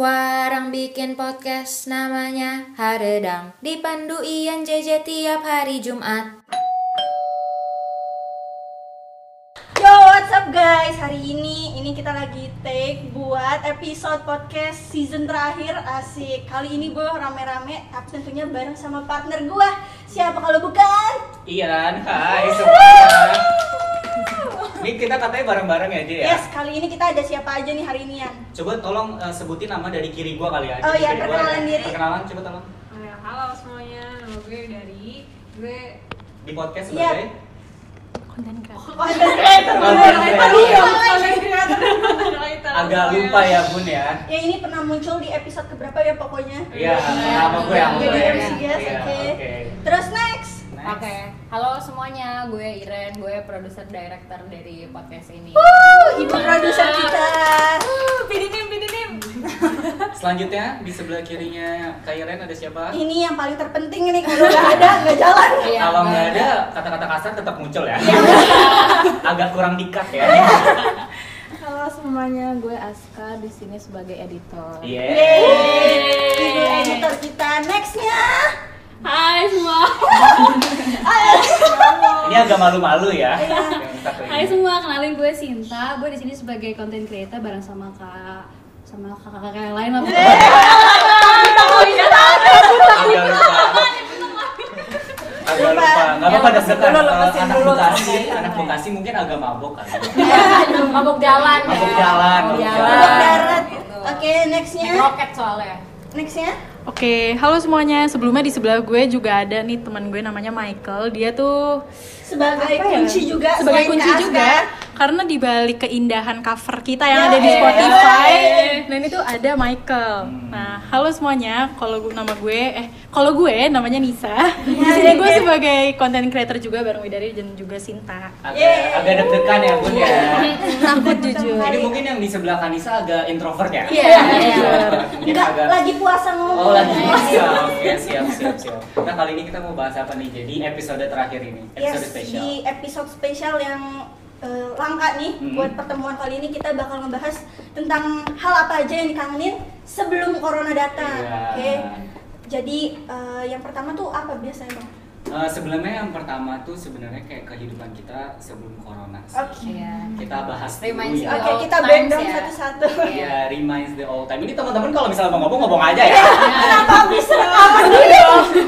Guarang bikin podcast namanya Haredang, dipandu Ian Jaja tiap hari Jumat. Yo, what's up guys? Hari ini kita lagi take buat episode podcast season terakhir. Asik. Kali ini gue rame-rame, tapi tentunya bareng sama partner gue. Siapa kalau bukan? Iren. Hai semua. Ini kita katanya bareng-bareng aja ya? Yes, kali ini kita ada siapa aja nih hari ini, Yan? Coba tolong sebutin nama dari kiri gua kali ya. Oh iya, perkenalan diri. Perkenalan, coba tolong. Oh, ya. Halo semuanya, nama gue Widari. Gue di podcast sebagai? Konten creator. Konten creator. Agak lupa ya bun ya. Ya ini pernah muncul di episode keberapa ya pokoknya. Iya, nama gue yang oke. Terus next. Oke, halo semuanya, gue Iren, gue produser director dari podcast ini. Ibu produser kita. Pidinim. Selanjutnya di sebelah kirinya Kak Iren ada siapa? Ini yang paling terpenting nih, kalau nggak ada nggak jalan. Ya, kalau nggak ada kata-kata kasar tetap muncul ya. Agak kurang dikat ya. Halo semuanya, gue Aska di sini sebagai editor. Yeay. Ibu editor kita nextnya. Hai semua. Ini agak malu-malu ya. Hai semua, kenalin gue Sinta. Gue di sini sebagai content creator bareng sama kakak-kakak yang lain lah. Agak lupa. Gak apa-apa deg-degan. Anak Bekasi mungkin agak mabok kali. Mabok jalan. Mabok darat. Oke, nextnya. Roket soalnya. Nextnya. Oke, halo semuanya. Sebelumnya di sebelah gue juga ada nih teman gue namanya Michael. Dia tuh sebagai kunci juga. Karena di balik keindahan cover kita yang ada di Spotify, nah ini tuh ada Michael. Nah, halo semuanya. Kalau gue namanya Nisa. Di sini gue sebagai content creator juga bareng Widari dan juga Sinta. Agak deg-degan ya bun ya. Takut jujur. Ini mungkin yang di sebelah Kanisa agak introvert ya. Iya. Lagi puasa ngomong. Siap. Nah, kali ini kita mau bahas apa nih? Jadi episode terakhir ini, episode spesial. Di episode spesial yang langka nih buat pertemuan kali ini, kita bakal ngebahas tentang hal apa aja yang dikangenin sebelum corona datang. Oke. Jadi yang pertama tuh apa biasanya, Bang? Sebelumnya yang pertama tuh sebenarnya kayak kehidupan kita sebelum corona. Kita bahas reminds dulu ya. Oke, kita break down satu-satu. Reminds the old time. Ini teman-teman kalau misalnya mau ngomong aja ya. Kenapa bisa?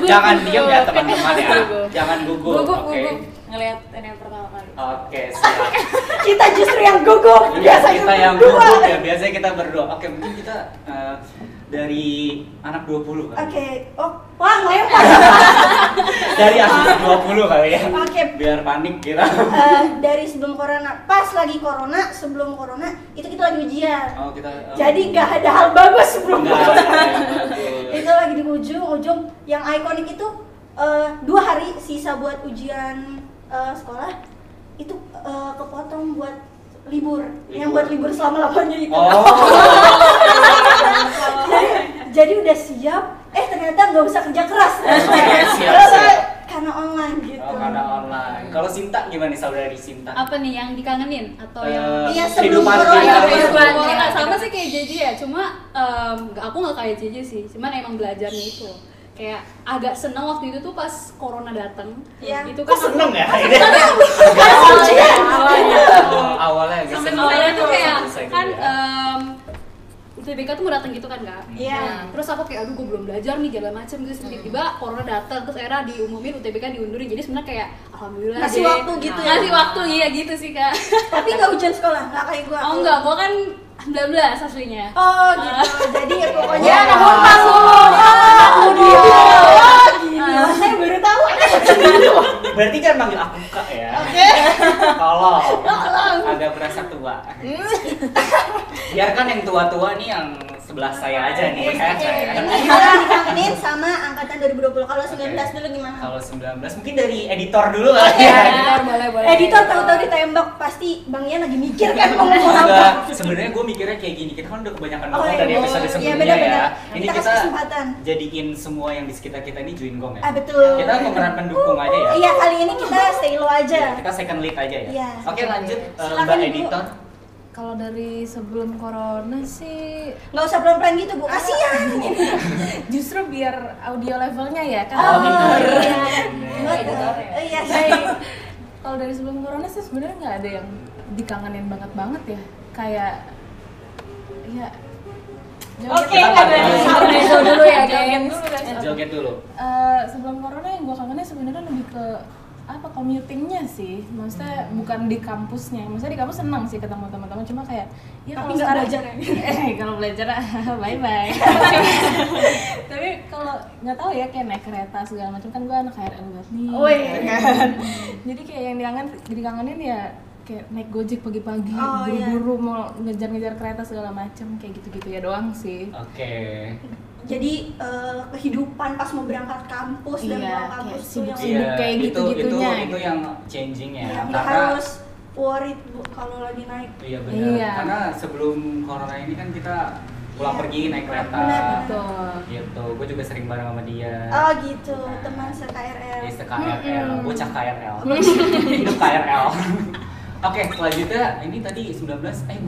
Jangan diam ya teman-teman ya. Jangan gugup. Oke. Ngelihat yang pertama kali. Oke, siap. Kita justru yang gugup. Biasanya kita berdua. Oke, mungkin kita dari anak 20 kan? Wah ngelempar. Dari anak 20 kali ya, biar panik kira. Dari sebelum corona, pas lagi corona, sebelum corona, itu kita lagi ujian. Jadi gak ada hal bagus sebelum corona. Itu lagi di ujung, yang ikonik itu 2 hari sisa buat ujian sekolah, itu kepotong buat libur. Yang buat libur selama-lamanya itu. Jadi udah siap, ternyata nggak usah kerja keras. Siap. Karena online gitu. Karena online. Kalau Sinta gimana nih, saudari Sinta? Apa nih yang dikangenin atau yang sebelum corona? Sama sih kayak JJ ya, cuma aku nggak kayak JJ sih, cuman emang belajarnya itu. Kayak agak seneng waktu itu tuh pas corona datang. Iya. Itu kan seneng ya? Awalnya agak seneng. Awalnya tuh kayak kan UTBK tuh mau datang gitu kan, Kak? Iya. Terus aku kayak aduh gue belum belajar nih segala macam gitu. Tiba-tiba corona datang terus era diumumin UTBK diundurin. Jadi sebenarnya kayak alhamdulillah masih waktu gitu ya. Masih waktu iya gitu sih, Kak. Tapi enggak hujan sekolah, enggak kayak gua. Oh enggak, gua kan 19 aslinya. Oh gitu. Jadi pokoknya saya baru tahu. Berarti kan manggil aku Kak ya. Tolong. Agak berasa tua. Biarkan yang tua-tua nih yang sebelah saya aja nih. Ini sama angkatan 2020. Kalau 19 dulu gimana? Kalau 19 mungkin dari editor dulu lah. Editor boleh. Editor tahu-tahu ditembak pasti Bang Ian lagi mikir kan mau ngomong apa. Sebenarnya gue mikirnya kayak gini. Kita kan udah kebanyakan ngomong dari episode sebelumnya ya. Ini kita jadiin semua yang di sekitar kita ini join gong ya. Betul. Kita pemeran pendukung aja ya. Iya, kali ini kita stay low aja. Kita second lead aja ya. Oke, lanjut Mbak Editor. Kalau dari sebelum corona sih nggak usah pelan-pelan gitu Bu, kasihan. Justru biar audio levelnya ya kan. Oh iya. Iya sih. Kalau dari sebelum corona sih sebenarnya nggak ada yang dikangenin banget ya. Kayak ya. Oke, joget dulu ya guys. Joget dulu. Sebelum corona yang gue kangenin sebenarnya lebih ke apa commutingnya sih, maksudnya bukan di kampusnya, maksudnya di kampus senang sih ketemu teman-teman, cuma kayak ya kalau sekarang belajar kalau belajar bye bye. Tapi kalau nggak tahu ya kayak naik kereta segala macam kan gue anak KRL banget nih. Oh, iya. Kan? Jadi kayak yang dikangenin ya kayak naik gojek pagi-pagi, buru-buru mau ngejar-ngejar kereta segala macam kayak gitu-gitu ya doang sih. Oke. Jadi kehidupan pas mau berangkat kampus dan pulang kampus tuh yang kayak gitu-gitunya. Itu yang changing ya. Nggak harus worried kalau lagi naik. Iya benar. Iya. Karena sebelum corona ini kan kita pulang pergi naik kereta. Betul. Gitu. Gue juga sering bareng sama dia. Oh gitu. Teman se-KRL. Iya se-KRL. Bocah KRL. Hidup KRL. Oke, selanjutnya ini tadi 19,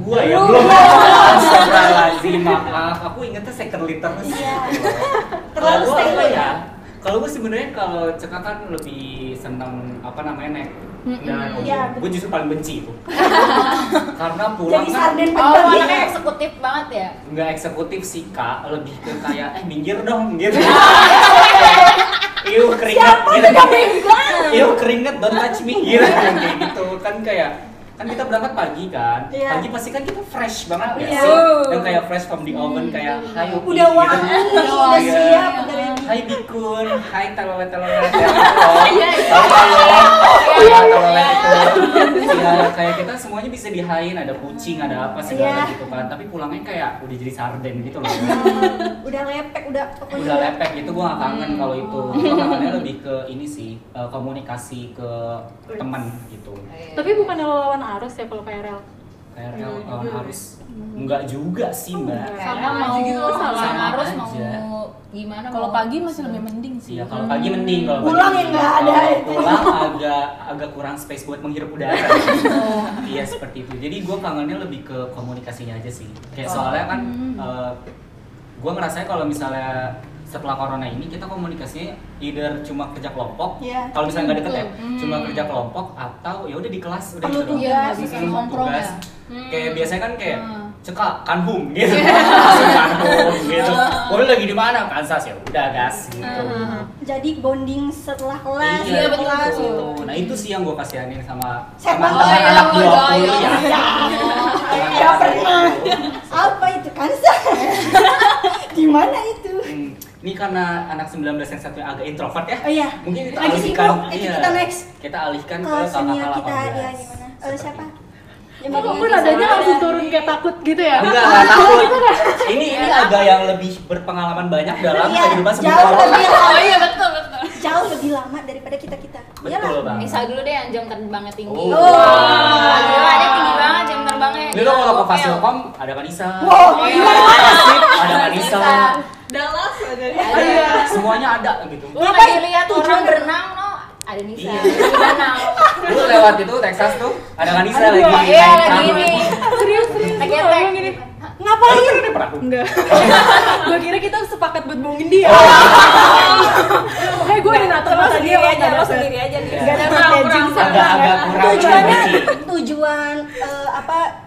gua ya belum. Astagfirullahaladzim, maaf. Aku ingetnya second liter sih. Iya. Terlalu second ya. Kalau gua sebenarnya kalau Ceka kan lebih seneng apa namanya naik kendaraan umum. Ya, gua justru paling benci itu. Karena pulang jadi sarden kan. Oh, anaknya eksekutif banget ya? Enggak eksekutif sih, Kak. Lebih ke kayak minggir dong, minggir. Iu keringet gitu. Iu keringet, don't touch me gitu. Kayak gitu kan, kayak kan kita berangkat pagi kan. Yeah. Pagi pasti kan kita fresh banget ya sih. Dan kayak fresh from the oven kayak hai Upi, udah wangi, gitu. Udah siap dari hai bikun, hai teloleh-teloleh. Teloleh itu. Ya kayak kita semuanya bisa dihain, ada kucing, ada apa segala gitu kan. Tapi pulangnya kayak udah jadi sarden gitu loh. Udah lepek, udah pokoknya. Udah lepek gitu, gua enggak kangen kalau itu. Kangennya lebih ke ini sih, komunikasi ke teman gitu. Tapi bukan lawan arus ya kalau KRL. KRL lawan arus. Enggak juga sih, Mbak. Sama mau gitu lawan arus mau gimana? Kalau pagi masih lebih mending sih. Ya kalau pagi mending, kalau pulang ya enggak ada. Pulang agak kurang space buat menghirup udara. Iya, seperti itu. Jadi gua kangennya lebih ke komunikasinya aja sih. Kayak soalnya kan gua ngerasain kalau misalnya setelah corona ini kita komunikasinya either cuma kerja kelompok, kalau misalnya nggak deket ya, cuma kerja kelompok atau ya udah di kelas udah gitu dong, tugas, kayak biasanya kan kayak Ceka, Kanhum gitu, Kanhum gitu, boleh lagi di mana, Kansas ya, udah gas gitu. Jadi bonding setelah kelas, iya, kelas gitu. Nah itu sih yang gue kasihanin sama teman-teman anak 20 ya. Ya pernah. Apa itu Kansas? Di mana itu? Ini karena anak 19 yang satunya agak introvert ya. Oh iya. Mungkin kita alihkan. Kita next. Kita alihkan ke kakak-kakak 18. Oleh siapa? Walaupun nadanya langsung turun kayak takut gitu ya? Enggak, gak takut. Ini agak yang lebih berpengalaman banyak dalam kehidupan sebelum corona. Oh iya, betul. Jauh lebih lama daripada kita-kita. Betul banget. Misal dulu deh yang jam terbangnya tinggi. Ada tinggi banget jam terbangnya. Dulu kalau ke Fasilkom ada Nisa. Ada Nisa. Dalas ada Nisa. Semuanya ada gitu. Lu lagi lihat orang berenang ada Nisa, lu lewat itu Texas tuh ada kan Nisa lagi naik serius ngomong gini ngapain? Enggak, gue kira kita sepakat buat bohongin dia makanya gue udah natal tadi lo sendiri aja nih agak kurang tujuan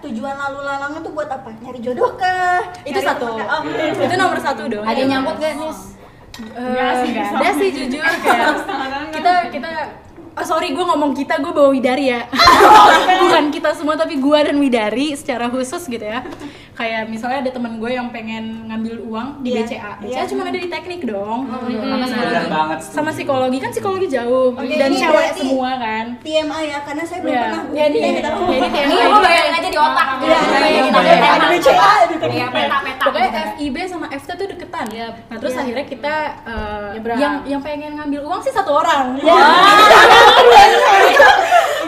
tujuan lalu lalangnya tuh buat apa? Nyari jodoh kah? Itu satu, itu nomor satu dong. Ada nyambut gak sih? Enggak sih jujur kayak kita sorry gue ngomong kita, gue bawa Widari ya. Bukan kita semua tapi gue dan Widari secara khusus gitu ya. Kayak misalnya ada teman gue yang pengen ngambil uang di BCA. BCA cuma ada di teknik dong. Sama psikologi kan psikologi jauh dan cewek semua kan. TMI ya karena saya belum pernah. Jadi gue bayangin aja di otak. Ada BCA di teknik. Pokoknya FIB sama FT tuh deketan. Nah terus akhirnya kita yang pengen ngambil uang sih satu orang.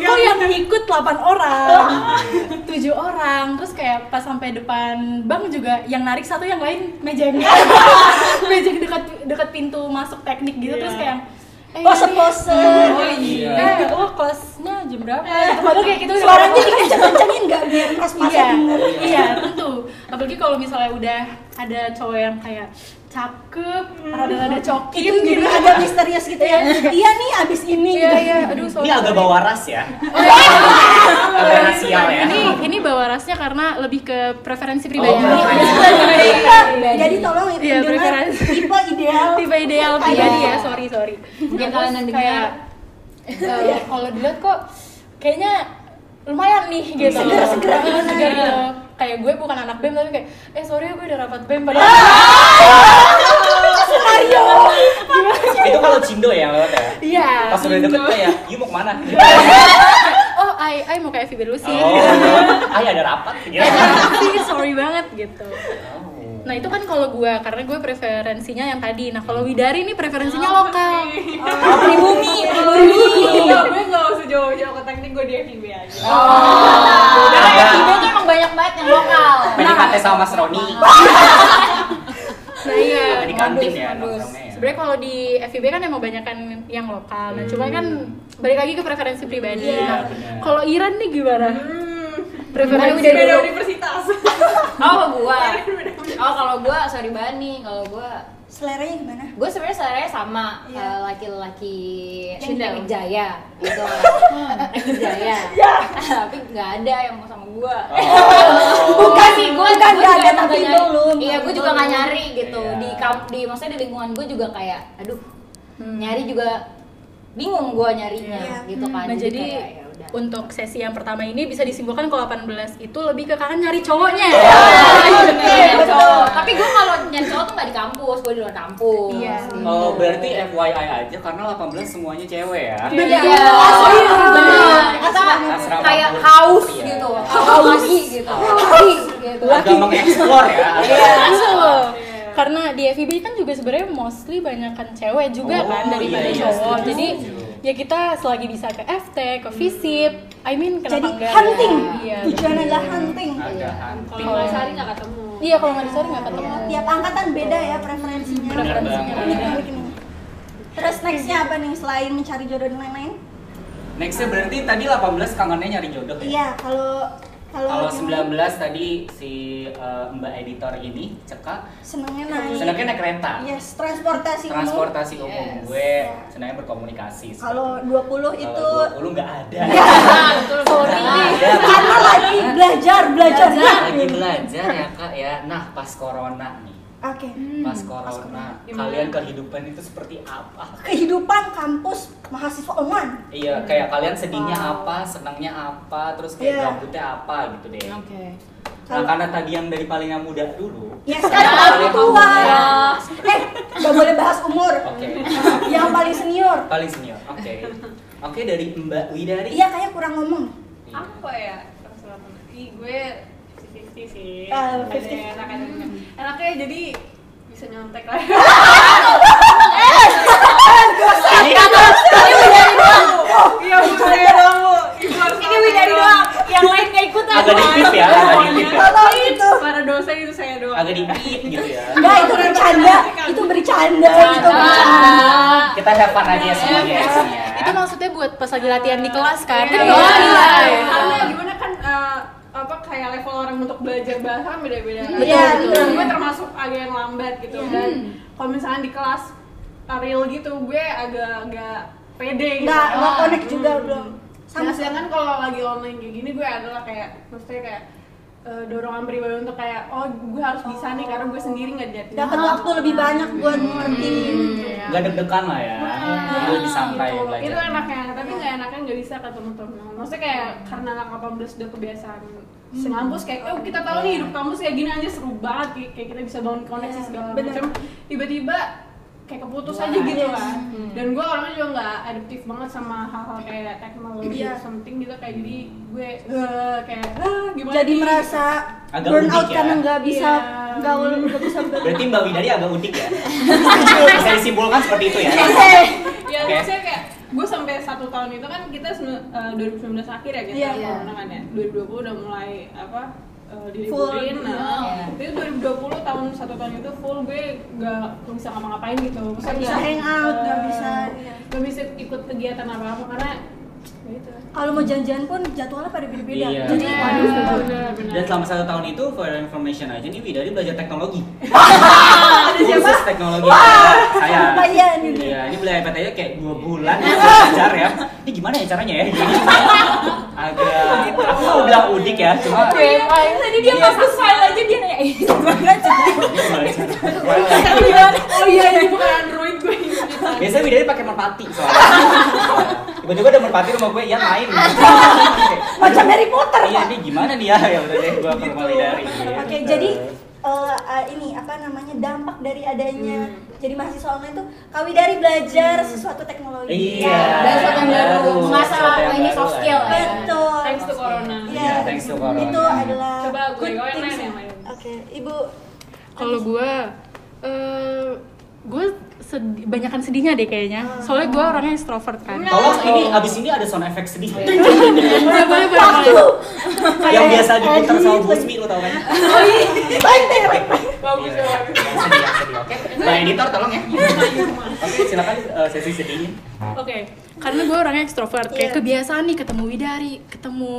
Oh yang ikut 8 orang, 7 orang, terus kayak pas sampai depan bank juga yang narik satu yang lain meja dekat pintu masuk teknik gitu terus kayak pose-pose. Kelasnya jam berapa? Padahal kayak gitu suaranya dikencang-kencangin enggak biar pas-pasnya bener. Iya, tentu. Apalagi kalau misalnya udah ada cowok yang kayak cakep, rada-rada cokit gitu, ada misterius gitu ya. Iya nih abis ini gitu. Iya, aduh soalnya. Ini agak bawa ras ya. Agak rasial ya. Ini bawa rasnya karena lebih ke preferensi pribadi. Jadi tolong itu dengar tipe ideal pribadi ya. Sorry. Mungkin kalian nanti kayak kalau dilihat kok kayaknya lumayan nih gitu. Segera gitu. Kayak gue bukan anak BEM tapi kayak sorry gue udah rapat BEM padahal. Ayo. Itu kalau Cindo ya yang lewat ya. Iya. Pas udah deket kayak, "You mau kemana?" Oh, I mau ke FIB dulu sih. Ay ada rapat gitu. Sorry banget gitu. Nah itu kan kalau gue, karena gue preferensinya yang tadi. Nah kalau Widari ini preferensinya lokal. Pribumi. Gue nggak usah jauh-jauh ke teknik, gue di FIB aja. Karena FIB tuh emang banyak banget yang lokal. Menikmati sama Mas Roni. Nah iya. Di kantin ya. Sebenarnya kalau di FIB kan emang banyakan yang lokal. Nah cuma kan balik lagi ke preferensi pribadi. Kalau Iren nih gimana? Preferensi beda universitas. Kalau gua sorry banget nih, kalau gua seleranya gimana? Gua sebenarnya seleranya sama laki-laki Ian Jaja gitu. Jaya. Tapi nggak ada yang mau sama gua. Bukan sih, gua kan nggak ada tapi belum. Iya, gua juga nggak nyari gitu. Di maksudnya di lingkungan gua juga kayak aduh. Nyari juga bingung gua nyarinya gitu kan. Jadi untuk sesi yang pertama ini bisa disimpulkan kalau 18 itu lebih ke kangen nyari cowoknya. Cowok. Tapi gue kalau nyari cowok tuh nggak di kampus, gue di luar kampus. Iya. Oh berarti FYI aja karena 18 semuanya cewek ya. Iya. Atau kayak haus gitu, haus gitu. Agak mengeksplor ya. Iya. Karena di FIB kan juga sebenarnya mostly banyakan cewek juga kan daripada cowok. Jadi ya kita selagi bisa ke FT, ke FISIP, kenapa enggak? Jadi hunting, tujuan adalah hunting. Kalau nggak sehari nggak ketemu. Iya, kalau nggak sehari nggak ketemu. Tiap angkatan beda ya preferensinya. Terus nextnya apa nih selain mencari jodoh dan lain-lain? Nextnya berarti tadi 18 kangennya nyari jodoh ya? Iya, Kalau 19 tadi si Mbak editor ini Ceka senangnya naik kereta. Yes, transportasi umum. Yes. Gue senangnya berkomunikasi. Kalau 20 itu enggak ada. Betul. Karena lagi belajar ya, Kak ya. Nah, pas corona nih. Oke. Pas corona. Kalian kehidupan itu seperti apa? Kehidupan kampus mahasiswa online. Iya, kayak kalian sedihnya apa, senangnya apa, terus kayak gabutnya apa gitu deh. Oke. Nah, karena tadi yang dari paling yang muda dulu. Ya, sekarang tua. Enggak boleh bahas umur. Oke. Yang paling senior. Oke, dari Mbak Widari. Iya, kayak kurang ngomong. Apa ya? Gue 50 sih. Enaknya jadi bisa nyontek lah. Ini Widari doang. Yang lain enggak ikutan. Agak dipit ya. Tahu itu. Para dosen itu saya doang. Agak dipit gitu ya. Enggak, itu bercanda. Kita dapat aja ya semuanya. Itu maksudnya buat pas lagi latihan di kelas kan. Karena gimana kan kayak level orang untuk belajar bahasa beda-beda. Betul. Gue termasuk agak yang lambat gitu. Dan kalau misalnya di kelas real gitu, gue agak pede gitu. Nggak connect juga belum. Sama sedangkan kalau lagi online kayak gini, gue adalah kayak maksudnya kayak dorongan pribadi untuk kayak gue harus bisa nih karena gue sendiri nggak jadi. Dapat waktu lebih banyak buat mengerti. Nggak deg-degan lah ya. Lebih santai belajar. Itu enaknya, tapi nggak enaknya nggak bisa ketemu teman-teman. Maksudnya kayak karena 18 udah kebiasaan. Kampus kayak kita tahu nih hidup kampus kayak gini aja seru banget kayak kita bisa bangun koneksi segala macam. Tiba-tiba kayak keputus aja gitu kan. Dan gue orangnya juga nggak adaptif banget sama hal-hal kayak teknologi something gitu kayak jadi gue kayak gimana jadi nih? Merasa agak burn out karena nggak bisa gaul berarti Mbak Widari agak unik ya. Bisa disimpulkan seperti itu ya. Ya maksudnya kayak gue sampai 1 tahun itu kan kita 2019 akhir ya kita corona kan ya 2020 udah mulai diliburin itu 2020 tahun 1 tahun itu full gue gak bisa ngapa-ngapain gitu. Gak bisa hangout, gak bisa ikut kegiatan apa-apa karena Kalau mau janjian pun jadwalnya pada beda-beda. Iya. Jadi benar. Dan selama 1 tahun itu for information aja nih Widari belajar teknologi. Khusus teknologi. Saya. Lumayan ini. Iya, ini belajar FTA aja kayak 2 bulan belajar ya. Ini gimana ya caranya ya? Agak aku mau bilang udik ya, cuma tadi dia masuk file aja dia nanya ini gimana caranya. Oh iya ini bukan Android gue. Biasanya Widari pakai merpati soalnya. Tiba-tiba ada merpati rumah gue, ya main. Macam Harry Potter. Iya, ini gimana nih ya? Ya udah deh, gue ke rumah Widari. Oke, jadi ini apa namanya dampak dari adanya jadi mahasiswa online tuh Kak Widari belajar sesuatu teknologi. Iya. Dan sesuatu yang baru, masalah ini soft skill. Betul. Thanks to Corona. Iya, thanks to Corona. Itu adalah. Coba gue online ya, main. Oke, Ibu. Kalau gue banyakan sedihnya deh kayaknya. Soalnya gue orangnya extrovert kan. Tolong ini abis ini ada sound effect sedih. Boleh. Yang biasa diputar sama Busmi lo tau kan? Oh iya. Bagus ya. Sedih. Oke. Nah editor tolong ya. Oke silakan sesi sedihnya. Oke. Karena gue orangnya extrovert kayak kebiasaan nih ketemu Widari, ketemu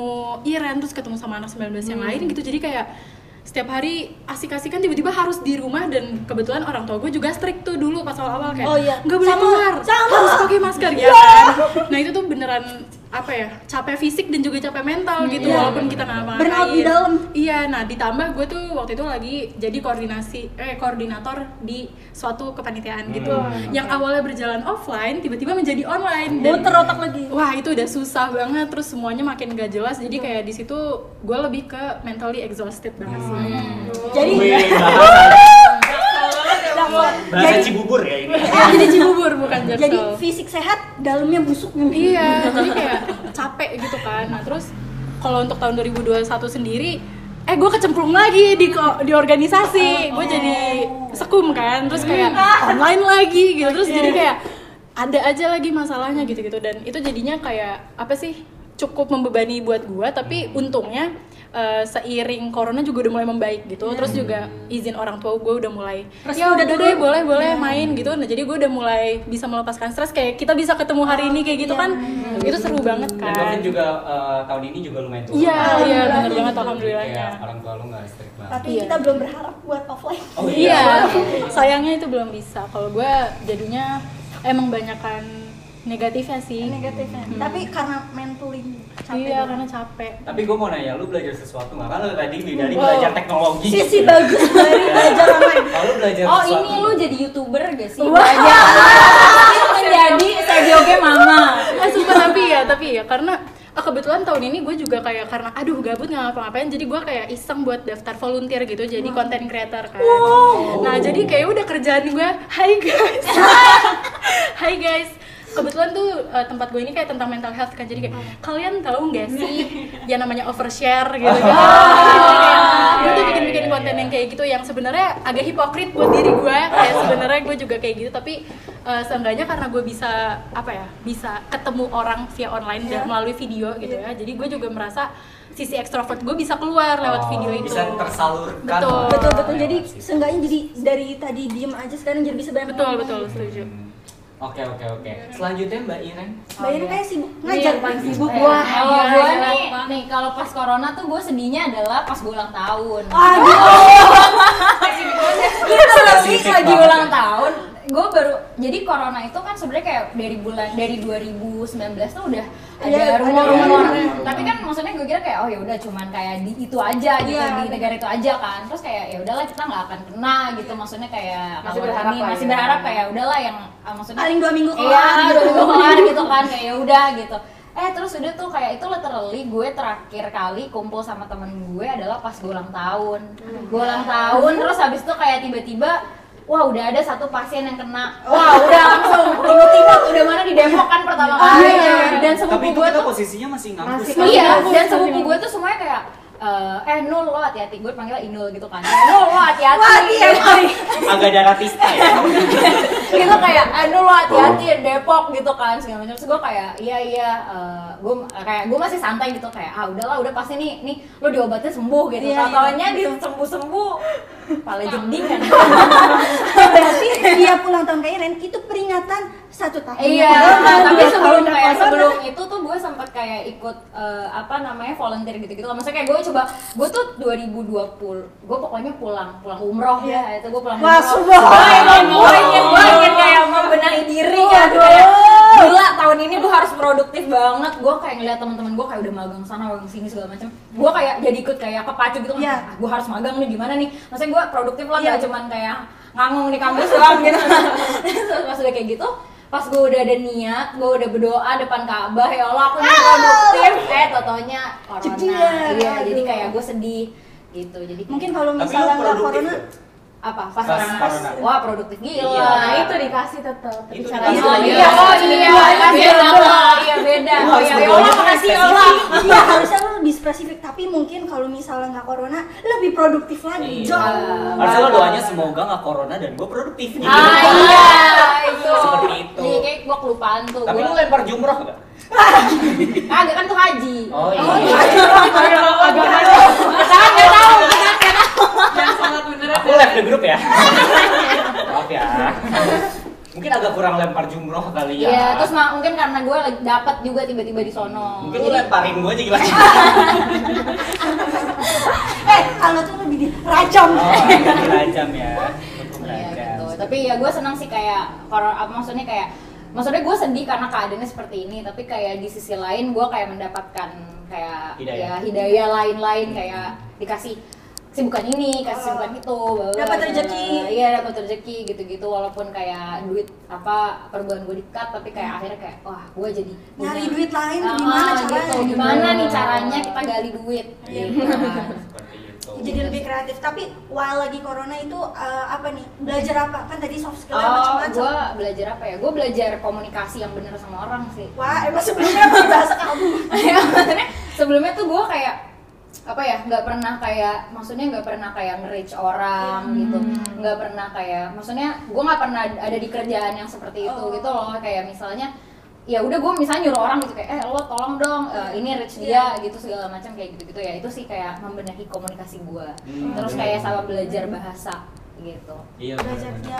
Iren, terus ketemu sama anak 19 yang lain gitu. Jadi kayak setiap hari asik-asikan tiba-tiba harus di rumah dan kebetulan orang tua gue juga strict tuh dulu pas awal-awal kayak nggak boleh keluar, harus pakai masker gitu kan. Nah itu tuh beneran apa ya capek fisik dan juga capek mental gitu walaupun kita nggak apa-apa. Burnout di dalam. Iya, nah ditambah gue tuh waktu itu lagi jadi koordinator di suatu kepanitiaan gitu yang awalnya berjalan offline tiba-tiba menjadi online dan muter otak lagi. Wah itu udah susah banget terus semuanya makin gak jelas jadi kayak di situ gue lebih ke mentally exhausted banget sih. Jadi bahasa Cibubur ya ini. Jadi Cibubur bukan Jaksel. Jadi fisik sehat, dalamnya busuk. Iya, jadi kayak capek gitu kan. Nah, terus kalau untuk tahun 2021 sendiri, gue kecemplung lagi di organisasi. Gue jadi sekum kan. Terus kayak online lagi gitu. Terus jadi kayak ada aja lagi masalahnya gitu-gitu dan itu jadinya kayak apa sih? Cukup membebani buat gue, tapi untungnya seiring corona juga udah mulai membaik gitu. Terus juga izin orang tua gue udah mulai ya udah deh boleh main gitu. Nah jadi gue udah mulai bisa melepaskan stres kayak kita bisa ketemu hari ini kayak gitu kan. Itu seru banget kan. Dan mungkin juga tahun ini juga lumayan turun. Iya benar banget alhamdulillahnya. Orang tua lu nggak strict banget. Tapi kita belum berharap buat offline. Sayangnya itu belum bisa. Kalau gue jadinya emang banyakan negatifnya sih. Tapi karena mentally capek karena capek. Tapi gue mau nanya, lu belajar sesuatu nggak? Kan lu tadi dari belajar teknologi sisi bagus dari belajar online. Kalau lu belajar sesuatu ini lu jadi YouTuber gak sih? Belajar menjadi segioge mama super. Tapi ya karena kebetulan tahun ini gue juga kayak karena gabut nggak ngapa-ngapain jadi gue kayak iseng buat daftar volunteer gitu jadi content creator kan. Nah jadi kayak udah kerjaan gue Hai guys kebetulan tuh tempat gue ini kayak tentang mental health kan jadi kayak kalian tahu nggak sih yang namanya overshare gitu kan. Gue tuh bikin konten yang kayak gitu yang sebenarnya agak hipokrit buat diri gue kayak sebenarnya gue juga kayak gitu tapi seenggaknya karena gue bisa bisa ketemu orang via online dan melalui video gitu ya jadi gue juga merasa sisi ekstrovert gue bisa keluar lewat video itu. Bisa tersalurkan. Betul. Jadi seenggaknya jadi dari tadi diem aja sekarang jadi bisa banyak. Betul setuju. Oke. Selanjutnya Mbak Iren. Mbak Iren kayak sibuk ngajar paling sibuk. Wah, gue nih kalau pas corona tuh gue sedihnya adalah pas gue ulang tahun. Aduh. Lagi ulang tahun. Gue baru jadi corona itu kan sebenarnya kayak dari 2019 tuh udah ada rumor-rumor. Tapi kan maksudnya gue kira kayak ya udah cuman kayak di itu aja gitu di negara itu aja kan. Terus kayak ya udahlah kita nggak akan kena gitu maksudnya kayak masih berharap kayak udahlah yang maksudnya paling 2 minggu kelar gitu kan kayak ya udah gitu. Terus udah tuh kayak itu literally gue terakhir kali kumpul sama temen gue adalah pas gue ulang tahun. Terus habis itu kayak tiba-tiba wah udah ada 1 pasien yang kena. Wah udah langsung timut-timut udah mana di Depok kan pertama kali. Dan sepupu gue tuh posisinya masih ngampus. Dan sepupu gue tuh semuanya kayak Nul lo hati-hati. Gue panggil Inul gitu kan. Nul lo hati-hati. Agak daratista ya. Gitu kayak Nul lo hati-hati Depok gitu kan segala macam. Terus gue kayak iya gue masih santai gitu kayak udahlah udah pasti nih lo diobatin sembuh gitu. Tahu-tahunya disembuh-sembuh. Pala jendingan. Berarti tiap ulang tahun kayak Ren itu peringatan 1 tahun. Tapi sebelum itu tuh gue kayak ikut volunteer gitu-gitu. Maksudnya kayak gue tuh 2020 gue pokoknya pulang umroh ya, itu gue pulang umroh. Gue ingin kayak membenahi diri ya, kayak gila tahun ini gue harus produktif banget. Gue kayak ngeliat teman-teman gue kayak udah magang sana, magang sini segala macam. Gue kayak jadi ikut kayak kepacu gitu. Yeah. Ah, gue harus magang nih, gimana nih? Maksudnya gue produktif lah, gak cuman kayak nganggung di kampus doang gitu. Pas udah kayak gitu, pas gue udah ada niat, gue udah berdoa depan Ka'bah, ya Allah aku nih produktif, totonya corona. Iya, jadi kayak gue sedih gitu. Jadi mungkin kalau misalnya nggak corona apa pas wah produktif gila. Iya. Nah itu dikasih tetap caranya. Iya beda. Ya Allah makasih Allah. Iya harusnya lo lebih spesifik, tapi mungkin kalau misalnya nggak corona lebih produktif lagi. Jauh. Harusnya lo doanya semoga nggak corona dan gue produktif. Iya itu. Seperti itu. Nih kayak gue kelupaan tuh. Tapi lo lempar jumroh nggak? Agak kan tuh haji. Oh iya. Aku live di grup ya. Maaf ya. Mungkin agak kurang lempar jumroh kali ya. Iya, terus mungkin karena gue lagi dapat juga tiba-tiba di sono. Mungkin lu lemparin gue aja gimana? Kalau tuh lebih dirajam. Oh, dirajam ya. Iya gitu. Tapi ya gue senang sih kayak maksudnya gue sedih karena keadaannya seperti ini, tapi kayak di sisi lain gue kayak mendapatkan kayak hidayah lain-lain, kayak dikasih sibukan ini, kasih sibukan itu, dapat rezeki. Iya, dapat rezeki gitu-gitu, walaupun kayak duit per bulan gue di-cut, tapi kayak akhirnya kayak wah, gue jadi nyari duit lain gimana caranya? Gitu. Gimana nih caranya kita gali duit? Iya. Jadi lebih kreatif. Tapi while lagi corona itu apa nih? Belajar apa? Kan tadi soft skill macam-macam. Gua belajar apa ya? Gua belajar komunikasi yang benar sama orang sih. Wah, emang sebelumnya bahasa kamu. Sebelumnya tuh gua kayak nggak pernah nge-reach orang gitu, nggak pernah kayak gue nggak pernah ada di kerjaan yang seperti itu gitu loh. Kayak misalnya ya udah gue misalnya nyuruh orang gitu kayak lo tolong dong ini reach dia gitu segala macam kayak gitu ya. Itu sih kayak membenahi komunikasi gue, terus kayak sama belajar bahasa gitu. Iya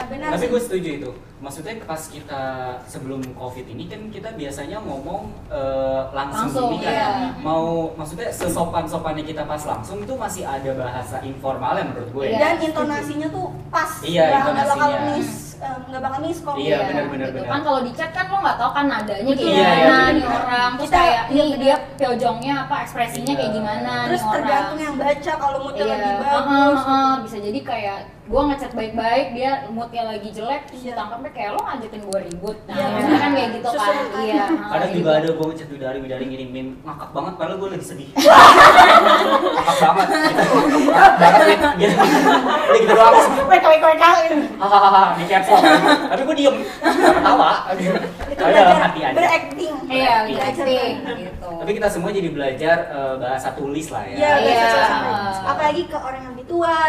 benar. Tapi gue setuju itu. Maksudnya pas kita sebelum COVID ini kan kita biasanya ngomong langsung ini kan. Iya. Mau maksudnya sesopan-sopannya kita pas langsung itu masih ada bahasa informalnya menurut gue. Iya. Dan intonasinya tuh pas. Iya, intonasinya. Nggak bakal miss kok. Iya, benar-benar gitu. Kan kalau di chat kan lo nggak tahu kan nadanya kayak gimana nih orang. Terus kayak dia pojongnya apa, ekspresinya kayak gimana. Terus tergantung yang baca, kalau moodnya lagi bagus. Bisa jadi kayak gue ngechat baik-baik, dia moodnya lagi jelek, terus ditangkapnya kayak lo ngajakin gue ribut. Nah, kan kayak gitu kan. Iya. Kadang juga ada gue ngechat Widari ngirimin ngakak banget, padahal gue lagi sedih. Ngakak banget. Gitu. Udah gitu doang. Wek-wek-wekan. Hahaha. Tapi gue diem, ketawa. Itu dalam hati aja. Beracting. Iya, beracting. Tapi kita semua jadi belajar bahasa tulis lah ya. Iya. Apalagi ke orang yang lebih tua,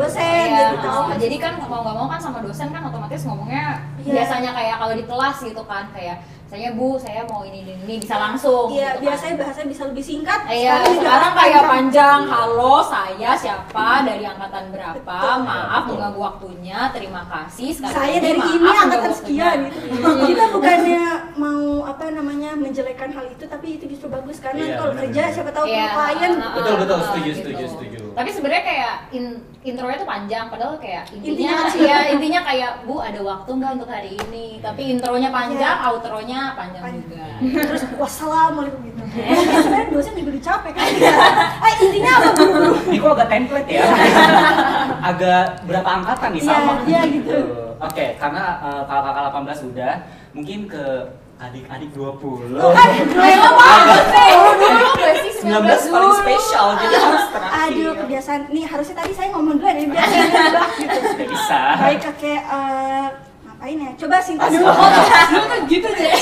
dosen gitu. Jadi kan mau nggak mau kan sama dosen kan otomatis ngomongnya biasanya kayak kalau di kelas gitu kan kayak saya bu, saya mau ini bisa langsung. Iya, gitu biasanya kan. Bahasanya bisa lebih singkat. Iya, sekarang kayak panjang. Halo, saya siapa dari angkatan berapa? Betul. Maaf mengganggu waktunya. Terima kasih. Sekarang saya dari ini angkatan sekian gitu. Kita bukannya mau menjelekkan hal itu, tapi itu justru bagus karena kalau kerja siapa tahu klien. Betul, setuju. Tapi sebenarnya kayak intronya tuh panjang, padahal kayak intinya kayak bu ada waktu nggak untuk hari ini. Tapi intronya panjang, outronya panjang juga. Terus wassalamualaikum gitu. Sebenarnya dosen juga udah capek kan. Intinya apa? Ini kok agak template ya. Agak berapa angkatan nih sama. Iya gitu. Oke, karena kakak 18 udah, mungkin ke adik-adik 20. Lo banget sih. 19 paling spesial, jadi harus terakhir. Aduh, kebiasaan. Nih harusnya tadi saya ngomong dulu dari biasanya ngebak gitu. Tidak bisa. Baik kakek. Aina, coba Sinta dulu. Lu kan gitu deh.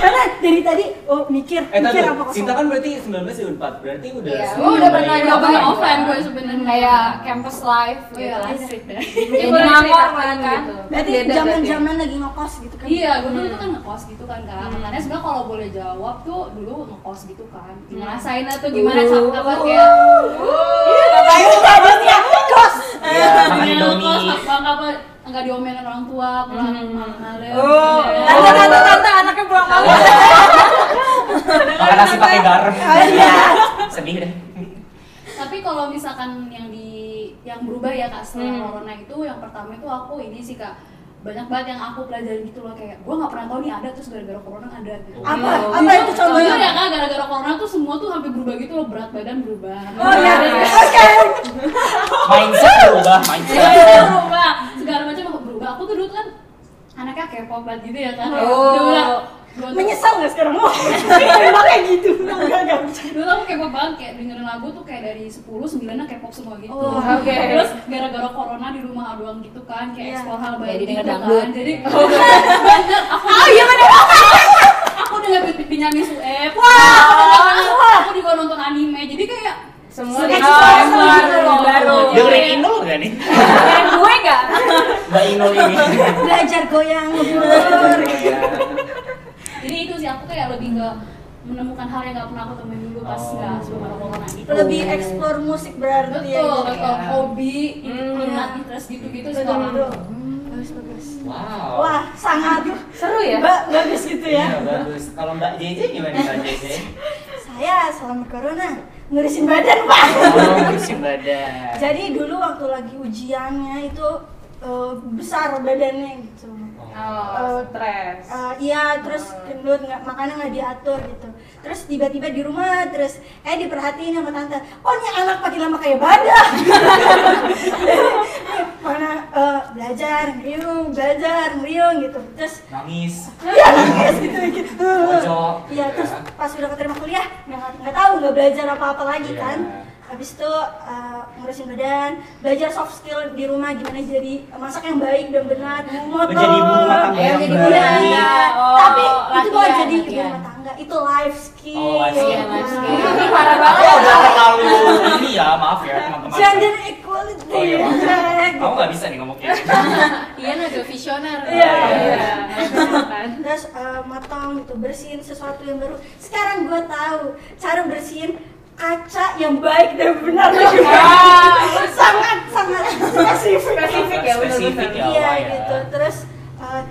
Karena dari tadi mikir apa kosong. Sinta kan berarti 19.4, berarti udah. Iya, gue udah pernah nyobain offline gue sebenarnya kayak campus life gitu. Jadi ngangor kan gitu. Berarti zaman-zaman lagi ngekos gitu kan. Iya, gue dulu kan ngekos gitu kan Kak. Makanya sebenarnya kalau boleh jawab tuh dulu ngekos gitu kan. Ngerasain atau gimana capek ya. Ngapain ngekos ya? Ngekos. Iya, makan Indomie. Apa nggak diomelin orang tua, pulang malam. Tante anaknya pulang malam. makan nasi pakai garam. Sedih deh. Tapi kalau misalkan yang di yang berubah ya Kak setelah corona itu, yang pertama itu aku ini sih Kak, banyak banget yang aku pelajarin gitu loh, kayak gue nggak pernah tahu nih ada, terus gara-gara corona ada gitu. Apa? Yo, apa itu contohnya? Ya Kak, gara-gara corona tuh semua tuh hampir berubah gitu loh, berat badan berubah. Oh iya, oke. Mindset berubah, berubah. Segala macam berubah. Aku tuh dulu kan anaknya kepo banget gitu ya Kak. Menyesal nggak sekarang mau? Emang kayak gitu? Enggak. Dulu aku kepo banget, kayak dengerin lagu tuh kayak dari 10, 9-nya K-pop semua gitu. Oh, okay. Terus gara-gara corona di rumah doang gitu kan, kayak explore hal baik gitu kan. Jadi bener, aku denger Benyamin Sueb. Aku juga nonton anime, jadi kayak semua baru. Dengerin Inul nggak nih? Dengerin gue nggak? Mbak Inul ini belajar goyang ngebulur. Jadi itu sih, aku kayak lebih ke menemukan hal yang nggak pernah aku temuin dulu pas nggak sebelum ada corona gitu. Lebih explore musik berarti. Betul. Hobi, minat, interest gitu-gitu sekarang. Bagus. Wow. Wah, sangat seru ya. Bagus gitu ya. Iya, bagus. Kalau Mbak JJ gimana Mbak JJ? Saya selama corona ngurusin badan, Pak. Ngurusin badan. Jadi dulu waktu lagi ujiannya itu besar badannya gitu. Stres. Iya, terus gendut, makannya nggak diatur gitu. Terus tiba-tiba di rumah, terus diperhatiin sama tante. Oh, ini anak makin lama kayak badak. Mana belajar ngeriung gitu. Terus nangis gitu. Iya, terus pas udah keterima kuliah, nggak tahu, nggak belajar apa-apa lagi kan. Habis itu ngurusin badan, belajar soft skill di rumah, gimana jadi masak yang baik dan benar, jadi ibu rumah tangga yang baik. Tapi itu bukan jadi ibu rumah tangga, itu life skill. Life skill. Ini parah banget. Udah terlalu ini ya, maaf ya teman-teman. Gender equality. Oh, iya. Kamu nggak bisa nih ngomongnya. Ian agak visioner. Iya. Terus motong gitu, bersihin sesuatu yang baru. Sekarang gue tahu cara bersihin kaca yang baik dan benar juga. Sangat spesifik ya. Iya gitu. Terus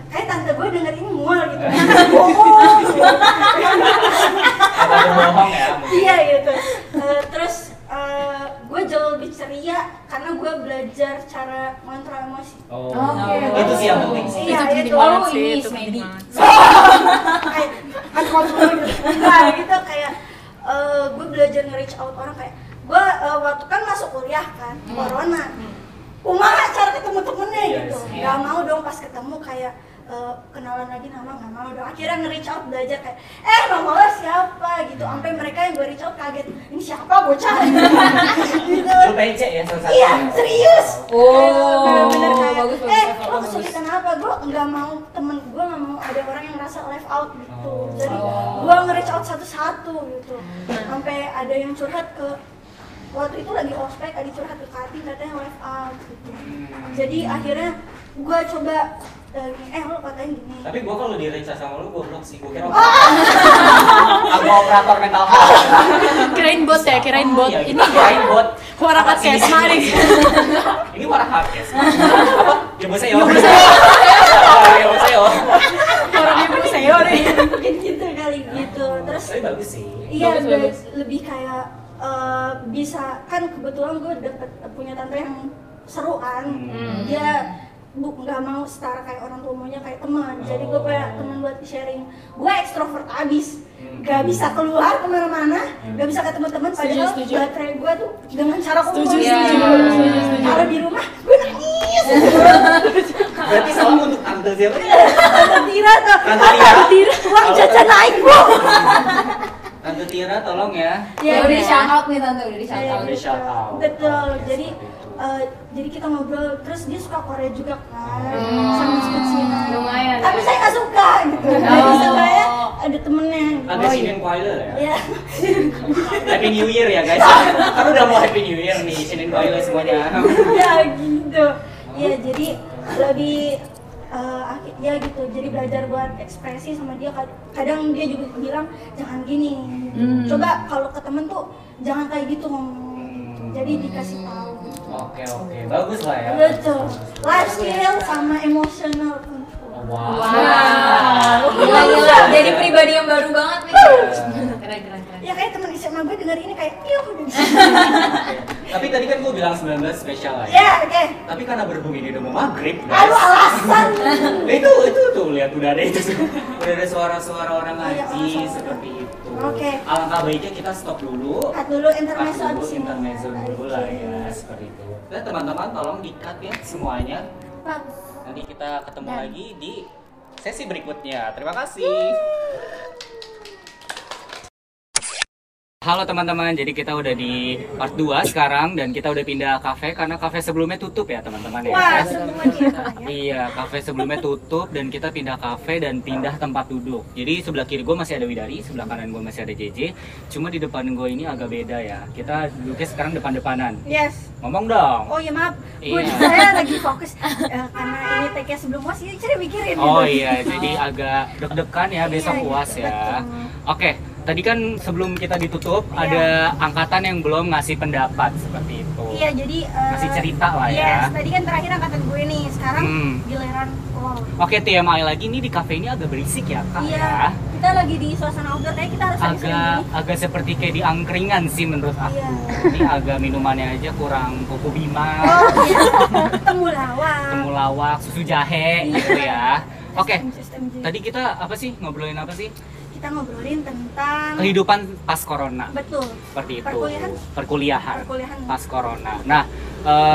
kayak tante gue dengerin mual gitu. Bohong. Bohong ya. Iya gitu. Terus gue jauh lebih ceria karena gue belajar cara mengontrol emosi. Itu sih yang penting sih. Iya itu. Ini semedi. Kayak gitu kayak. Gue belajar nge-reach out orang, kayak gue waktu kan masuk kuliah kan, corona kumaha cara ketemu temennya gitu, gak mau dong pas ketemu kayak kenalan lagi nama, gak mau dong, akhirnya nge-reach out belajar kayak nama lo siapa gitu, sampai mereka yang gue reach out kaget, ini siapa bocah gitu. Lu becek ya selesai? Iya, serius. Bener-bener kayak lo kesulitan apa, gue gak mau temen gue gak mau ada orang yang ngerasa left out gitu. Jadi gue nge-reach out satu-satu gitu, sampai ada yang curhat ke waktu itu lagi ospek, ada curhat ke Katin katanya left out gitu. Jadi akhirnya gue coba lo katanya gini. Tapi gue kalau di-reach sama lo, gue blok sih, gue kira aku operator mental health. Kirain bot ya, ini kirain bot warakat kesma nih. Ini warakat kesma apa? Yoboseyo orangnya nih gitu kali gitu. Terus bagus sih. Iya, lebih kayak bisa, kan kebetulan gue deket punya tante yang seru kan, dia nggak mau setara kayak orang tua maunya kayak teman, jadi gue kayak teman buat sharing. Gue ekstrovert abis, nggak bisa keluar kemana-mana, nggak bisa ketemu teman, padahal baterai gue tuh dengan cara komunikasi. Kalau di rumah gue nangis. Berarti salam untuk tante siapa? Tante Tira, uang jajan naik bu. Tante Tira tolong ya. Ya udah shout out nih tante, udah shout out. Betul, jadi kita ngobrol, terus dia suka Korea juga kan, sama suka Cina. Tapi saya nggak suka gitu. Jadi saya ada temennya. Ada Sinin Koiler ya. Iya. Happy New Year ya guys. Karena udah mau Happy New Year nih, Sinin Koiler semuanya. Ya gitu. Ya jadi lebih ya gitu, jadi belajar buat ekspresi sama dia. Kadang dia juga bilang jangan gini, coba kalau ke temen tuh jangan kayak gitu ngomong, jadi dikasih tahu. Oke, bagus lah ya. Betul, life skill sama emotional control. Wow. Gila, jadi pribadi yang baru banget nih. Keren. kayak teman SMA gue denger ini kayak piuh. Tapi tadi kan gue bilang 19 spesial lah ya. Iya, oke. Okay. Tapi karena berhubung ini udah mau maghrib, guys. Aduh, alasan. Itu tuh lihat udah ada itu. Udah ada suara-suara orang ngaji seperti itu. Oke. Okay. Alangkah baiknya kita stop dulu. Cut dulu intermezzo di sini. Intermezzo dulu lah ya, seperti itu. Dan teman-teman tolong di-cut ya semuanya. Bagus. Nanti kita ketemu lagi di sesi berikutnya. Terima kasih. Halo teman-teman, jadi kita udah di part 2 sekarang dan kita udah pindah kafe karena kafe sebelumnya tutup ya teman-teman ya. Wah, iya, kafe sebelumnya tutup dan kita pindah kafe dan pindah tempat duduk. Jadi sebelah kiri gue masih ada Widari, sebelah kanan gue masih ada JJ. Cuma di depan gue ini agak beda ya. Kita duduknya sekarang depan-depanan. Yes. Ngomong dong. Oh ya maaf, gue saya lagi fokus karena ini take nya sebelum puas, ini cari mikirin. Oh iya, jadi agak deg-degan ya besok puas ya. Oke. Tadi kan sebelum kita ditutup ada angkatan yang belum ngasih pendapat seperti itu. Iya, jadi ngasih cerita lah ya. Yes, tadi kan terakhir angkatan gue nih, sekarang giliran wow. Oke, TMI lagi nih di kafe ini agak berisik ya, Kak. Iya. Ya. Kita lagi di suasana outdoor, kayak kita harus agak seperti kayak di angkringan sih menurut aku. Iya. Ini agak minumannya aja kurang koko bima. Oh, iya. Temulawak. Temulawak, susu jahe gitu ya. Oke. Tadi kita apa sih? Ngobrolin apa sih? Kita ngobrolin tentang kehidupan pas corona. Betul. Seperti itu. Perkuliahan pas corona. Nah,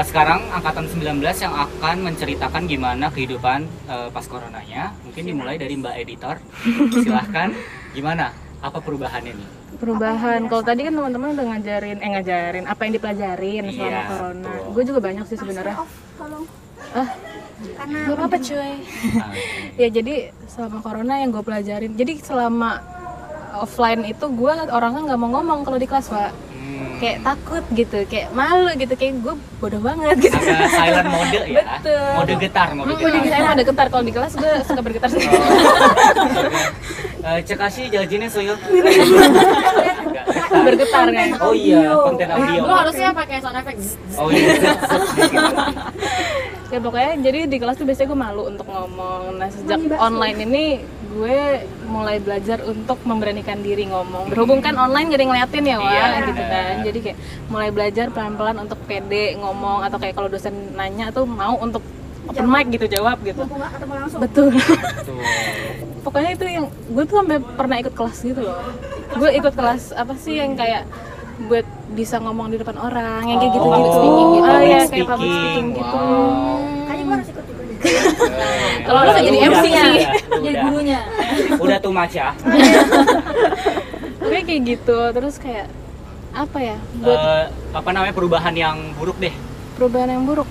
sekarang angkatan 19 yang akan menceritakan gimana kehidupan pas coronanya. Mungkin dimulai dari Mbak Editor. Silahkan. Gimana? Apa perubahannya nih? Perubahan. Kalau tadi kan teman-teman udah ngajarin apa yang dipelajarin selama corona. Gue juga banyak sih sebenarnya. Gak apa-apa cuy. Ya jadi selama corona yang gue pelajarin, jadi selama offline itu gue orangnya gak mau ngomong kalau di kelas Pak. Kayak takut gitu, kayak malu gitu, kayak gue bodoh banget gitu. Agak silent mode ya? Betul. Mode getar kalau di kelas gue suka bergetar sih. Cekasi jajinnya soyo bergetar kan? Oh iya, konten audio gue harusnya pakai sound effect. Oh iya. Ya pokoknya jadi di kelas tuh biasanya gue malu untuk ngomong. Nah sejak online ini gue mulai belajar untuk memberanikan diri ngomong. Berhubung kan online jadi ngeliatin ya Wak, gitu kan. Jadi kayak mulai belajar pelan-pelan untuk pede ngomong. Atau kayak kalau dosen nanya tuh mau untuk open mic gitu, jawab gitu. Betul. Pokoknya itu yang gue tuh sampai pernah ikut kelas gitu loh. Gue ikut kelas apa sih yang kayak buat bisa ngomong di depan orang yang kayak gitu-gitu. Kayak public speaking gitu. Kayaknya gue harus ikut juga deh. Kalau lo jadi MC sih, jadi gurunya. Udah tuh maca. Gue kayak gitu, terus kayak apa ya? Perubahan yang buruk deh. Perubahan yang buruk.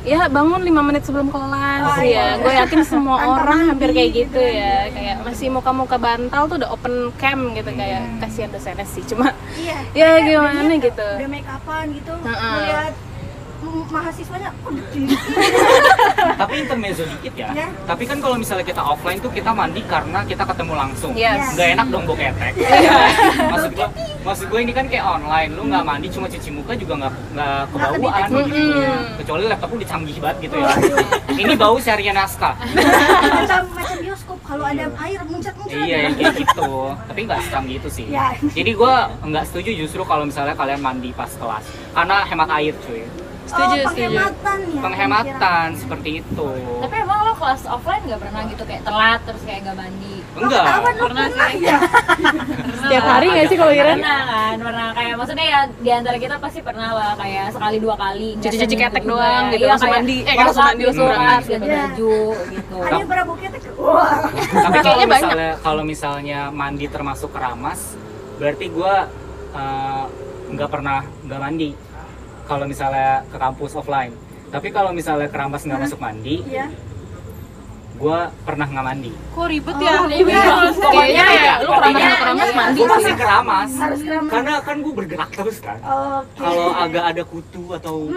Ya bangun 5 menit sebelum kelas ya. Gue yakin semua orang hampir kayak gitu ya. Kayak masih muka-muka bantal tuh udah open cam gitu kayak kasihan dosennya sih. Cuma ya gimana gitu. Udah make upan gitu. Melihat mahasiswanya tapi intermezzo dikit ya. Tapi kan kalau misalnya kita offline tuh kita mandi karena kita ketemu langsung. Nggak enak dong bau ketek. Maksud gue ini kan kayak online, lu nggak mandi cuma cuci muka juga nggak kebauan gitu. Kecuali laptop lu dicanggih banget gitu ya. Ini bau serian Aska. Macam bioskop kalau ada air muncrat-muncrat. Iya kayak gitu. Tapi nggak secanggih itu sih. Jadi gue nggak setuju justru kalau misalnya kalian mandi pas kelas karena hemat air cuy. Penghematan seperti itu. Tapi emang lo kelas offline nggak pernah gitu kayak telat terus kayak nggak mandi? Enggak. Pernah sih. Setiap hari nggak sih kalau Iren? Pernah kayak maksudnya ya di antara kita pasti pernah lah kayak sekali dua kali. Cuci ketek doang gitu langsung mandi. Langsung mandi langsung berangkat ganti baju gitu. Ada berapa ketek? Tapi kayaknya banyak. Kalau misalnya mandi termasuk keramas, berarti gue nggak pernah nggak mandi. Kalau misalnya ke kampus offline, tapi kalau misalnya keramas nggak masuk mandi, gue pernah nggak mandi. Kok ribet ya? Kayaknya ya, lu keramas mandi masih keramas, karena kan gue bergerak terus kan. Kalau agak ada kutu atau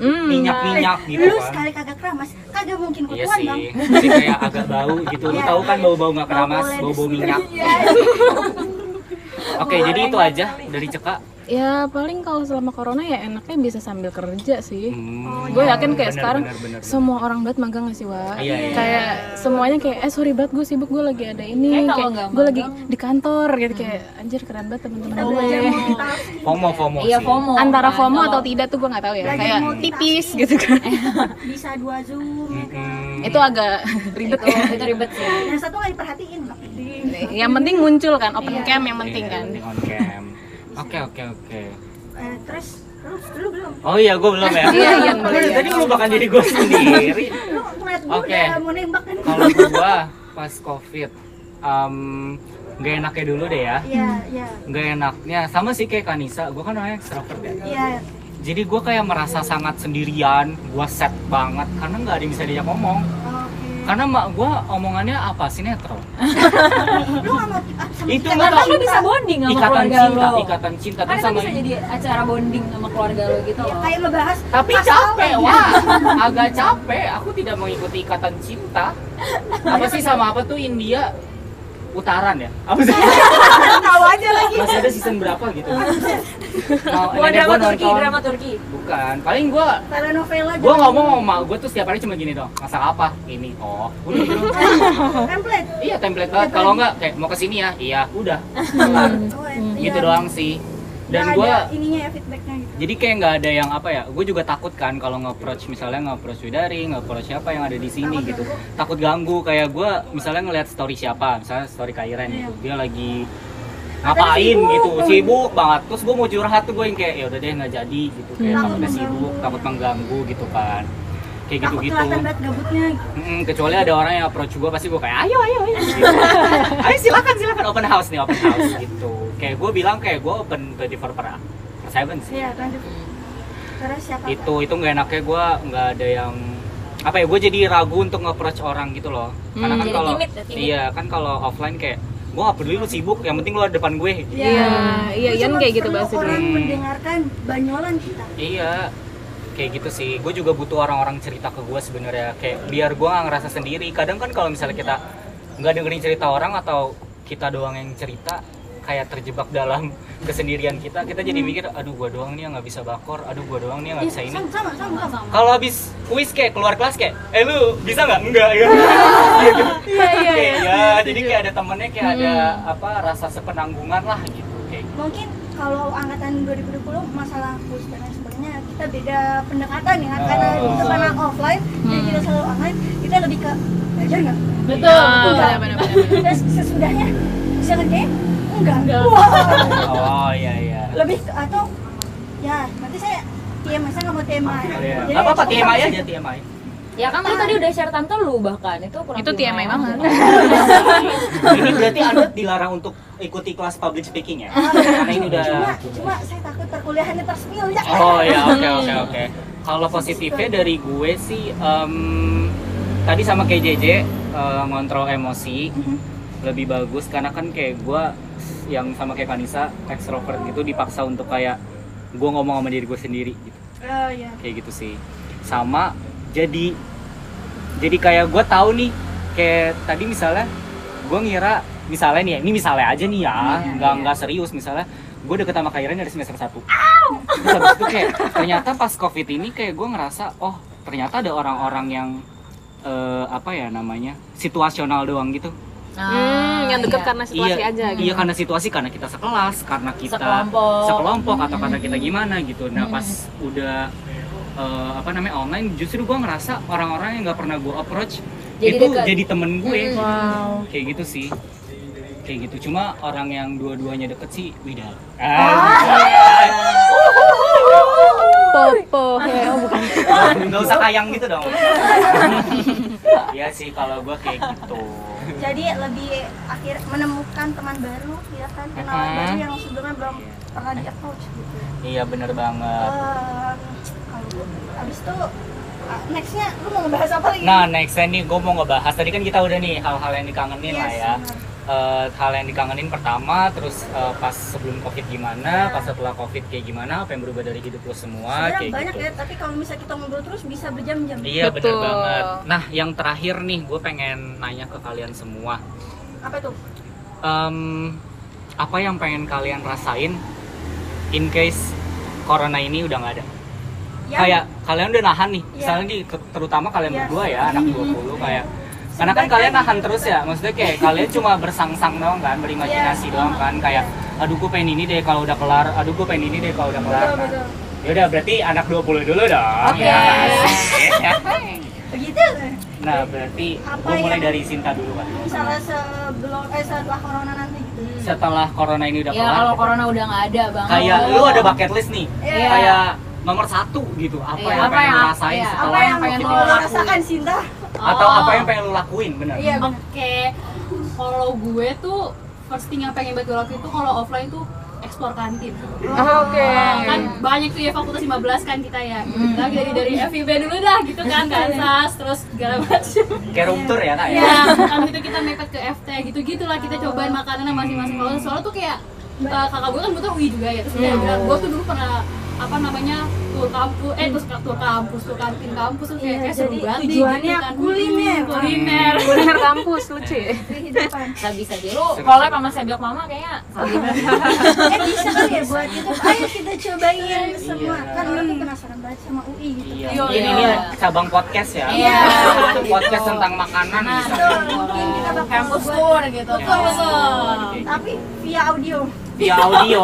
minyak-minyak gitu kan. Lu sekali kagak keramas, kagak mungkin kutuan dong. Iya sih, jadi kayak agak bau gitu. Lu tahu kan bau-bau nggak keramas, bau-bau minyak. Oke, jadi itu aja dari Ceka. Ya paling kalau selama corona ya enaknya bisa sambil kerja sih. Gue yakin kayak bener, sekarang bener. Semua orang banget magang gak sih, Wak? Iya. Kayak semuanya kayak sorry banget gue sibuk, gue lagi ada ini, kayak gue lagi di kantor gitu, kayak anjir keren banget teman-teman gue. FOMO sih. Iya, FOMO. Antara FOMO atau tidak tuh gue nggak tahu ya. Kayak tipis gitu kan. Bisa dua Zoom itu agak ribet. Itu ribet sih. Yang satu nggak diperhatiin. Yang penting muncul kan, open cam yang penting kan. Open cam. Oke. Terus lu belum? Oh iya, gue belum ya. Iya. Tadi lu bahkan diri gue sendiri. Lu ngeliat gue udah mau nembak kan? Kalau gue pas COVID, nggak enaknya dulu deh ya. Iya. Nggak enaknya sama sih kayak Kanisa, gue kan orangnya extrovert ya. Iya. Jadi gue kayak merasa sangat sendirian, gue sad banget karena nggak ada yang bisa diajak ngomong. Karena mak gue omongannya apa sinetron. Itu nggak lo bisa bonding sama keluarga lo. Ikatan cinta kan sama. Bisa jadi acara bonding sama keluarga lo gitu. Ya, kayak lo bahas. Tapi capek Wak. Agak capek. Aku tidak mengikuti ikatan cinta. Apa sih sama apa tuh India Utaran ya? Apa sih? Tahu aja lagi. Masih ada season berapa gitu? Gua drama Turki, Bukan, paling gua telenovela. Gua ngomong sama emak gua tuh setiap hari cuma gini dong. Masak apa? Ini. Oh, udah. Template. Iya, template banget. Kalau enggak kayak mau ke sini ya. Iya, udah. Gitu doang sih. Dan gua ininya ya feedbacknya gitu. Jadi kayak enggak ada yang apa ya? Gua juga takut kan kalau nge-approach misalnya nge-approach Widari, nge-approach siapa yang ada di sini gitu. Takut ganggu, kayak gua misalnya ngelihat story siapa, misalnya story Iren gitu. Dia lagi ngapain gitu, sibuk banget. Terus gua mau curhat tuh gua yang kayak ya udah deh enggak jadi gitu. Kayak takutnya sibuk, takut mengganggu gitu kan. Kayak gitu-gitu. Kecuali ada orang yang approach gua pasti gua kayak ayo. Gitu. Ayo silakan open house gitu. Kayak gue bilang kayak gue open 24/7 sih. Iya, lanjut. Terus siapa? Itu nggak enaknya gue nggak ada yang apa ya, gue jadi ragu untuk nge-approach orang gitu loh. Karena kan kalau iya kan kalau offline kayak gue nggak peduli lu sibuk, yang penting lu ada depan gue. Iya, Ian kayak gitu banget sih. Orang mendengarkan banyolan kita. Iya. Kayak gitu sih, gue juga butuh orang-orang cerita ke gue sebenarnya, kayak biar gue nggak ngerasa sendiri. Kadang kan kalau misalnya kita nggak dengerin cerita orang atau kita doang yang cerita, kayak terjebak dalam kesendirian kita jadi mikir, aduh gua doang nih yang nggak bisa bakor, aduh gua doang nih yang nggak bisa ini. Sama. Kalau habis kuis kayak keluar kelas kayak, lu bisa nggak? Enggak ya. Iya. Jadi kayak ada temennya, kayak ada apa rasa sepenanggungan lah gitu. Kayak. Mungkin kalau angkatan 2020 masalah kuis dan sebagainya kita beda pendekatan ya, karena kita kan offline dan kita selalu online, kita lebih ke belajar nggak? Betul. Terus sesudahnya bisa ngerjain? Enggak. Wow. Oh iya. Lebih atau ya nanti saya TMI, saya nggak mau TMI. Jadi apa TMI aja TMI. Ya kan lu tadi udah share tante lu bahkan itu kurang. Itu TMI banget. Ini berarti Anda dilarang untuk ikuti kelas public speaking ya? Karena ini udah. Cuma saya takut perkuliahannya terspill ya. Oh iya, oke. Kalau positifnya dari gue sih tadi sama kayak JJ ngontrol emosi. Lebih bagus karena kan kayak gue yang sama kayak Kanisa extrovert gitu dipaksa untuk kayak gue ngomong sama diri gue sendiri gitu. Kayak gitu sih sama jadi kayak gue tahu nih kayak tadi misalnya gue ngira misalnya aja nih ya nggak serius misalnya gue deket sama Kairan dari semester 1 terus abis itu kayak ternyata pas COVID ini kayak gue ngerasa oh ternyata ada orang-orang yang situasional doang gitu. Yang deket karena situasi aja gitu. Iya karena situasi, karena kita sekelas, karena kita sekelompok atau karena kita gimana gitu. Nah pas udah online justru gue ngerasa orang-orang yang nggak pernah gue approach jadi itu dekat. Jadi temen gue. Kayak gitu sih. Kayak gitu, cuma orang yang dua-duanya deket sih Widal. Bukan. Nggak usah kayang gitu dong. Iya sih kalau gue kayak gitu. Jadi lebih akhir menemukan teman baru, ya kan, kenalan baru yang sebelumnya belum pernah di approach gitu. Iya benar banget. Abis itu nextnya lu mau ngebahas apa lagi? Nah nextnya nih gue mau ngebahas. Tadi kan kita udah nih hal-hal yang dikangenin lah ya. Hal yang dikangenin pertama, terus pas sebelum COVID gimana, pas setelah COVID kayak gimana, apa yang berubah dari hidup lo semua. Sebenarnya kayak banyak gitu. Ya, tapi kalau misalnya kita ngobrol terus bisa berjam-jam. Iya bener banget. Nah yang terakhir nih, gue pengen nanya ke kalian semua. Apa itu? Apa yang pengen kalian rasain in case corona ini udah nggak ada? Ya. Kayak kalian udah nahan nih, misalnya di, terutama kalian berdua ya, anak 20 kayak. Karena kan kalian nahan terus ya, maksudnya kayak kalian cuma bersangsang doang kan, berimajinasi doang kan, kayak aduh gue pengen ini deh kalau udah kelar, aduh gue pengen ini deh kalau udah kelar. Betul, kan? Ya udah berarti anak 20 dulu dong. Oke. Begitu. Nah berarti gue mulai dari Sinta dulu kan. Misalnya setelah corona nanti gitu. Setelah corona ini udah kelar. Ya kalau corona udah nggak ada bang. Kayak lu ada bucket list nih, kayak nomor satu gitu, apa yang pengen lu rasain setelah yang pengen lu rasakan Sinta? Atau apa yang pengen lu lakuin, benar? Iya, oke. Kalau gue tuh first thing yang pengen buat gue lakuin tuh kalau offline tuh eksplor kantin. Oke. Kan banyak tuh ya fakultas 15 kan kita ya. Kita dari FIB dulu dah gitu kan, kansas terus segala macam. Kayak room tour ya, Kak ya. Iya, kan gitu kita mepet ke FT gitu-gitulah kita cobain makanan masing-masing. Soalnya tuh kayak kakak gue kan butuh UI juga ya. Terus dia bilang gue tuh dulu pernah apa namanya tur kantin kampus tuh kayak seru banget. Tujuannya gitu, kan. kuliner kampus lucu. Kehidupan. Gak bisa deh. Lu kalau sama seblak mama kayaknya. Bisa kali ya buat itu. Ayo kita cobain semua. Kan lu tuh penasaran banget sama UI gitu. Iya. Ini cabang podcast ya. Iya. Podcast tentang makanan bisa. Mungkin kita bakal kampus tour gitu. Tapi via audio. Via audio.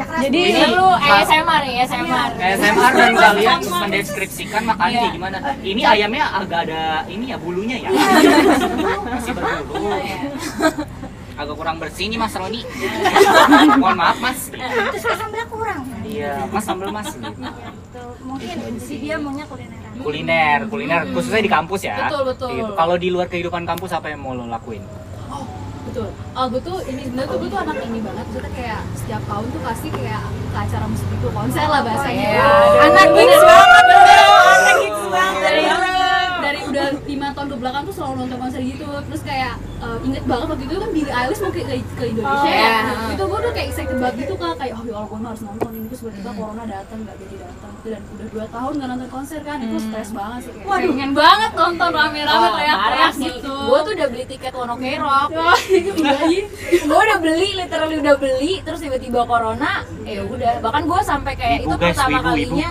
Jadi lu ASMR dan kalian mendeskripsikan makanannya kayak gimana. Ini ayamnya agak ada ini ya bulunya ya. Masih berbulu. Agak kurang bersih nih Mas Roni. Mohon maaf Mas. Terus sambalnya kurang. Iya, Mas sambal Mas. Mungkin si dia maunya kuliner khususnya di kampus ya. Betul. Kalau di luar kehidupan kampus apa yang mau lo lakuin? Betul. Gue tuh ini sebenarnya tuh gue tuh anak ini banget. Maksudnya kayak setiap tahun tuh pasti kayak ke acara musik itu konser lah bahasanya. Anak geeks banget. Dari udah 5 tahun ke belakang tuh selalu nonton konser gitu. Terus kayak inget banget waktu itu kan Billie Eilish mau ke Indonesia. Itu gue udah kayak excited banget gitu kan. Kayak oh ya Allah gue harus nonton ini. Terus tiba-tiba corona datang nggak jadi datang. Dan udah 2 tahun nggak nonton konser kan. Itu stres banget sih. Waduh pengen banget nonton rame-rame teriak-teriak gitu. Gue tuh udah beli tiket Wonoke Rock. Gue udah beli, literally udah beli. Terus tiba-tiba corona, ya udah. Bahkan gue sampai kayak itu pertama kalinya.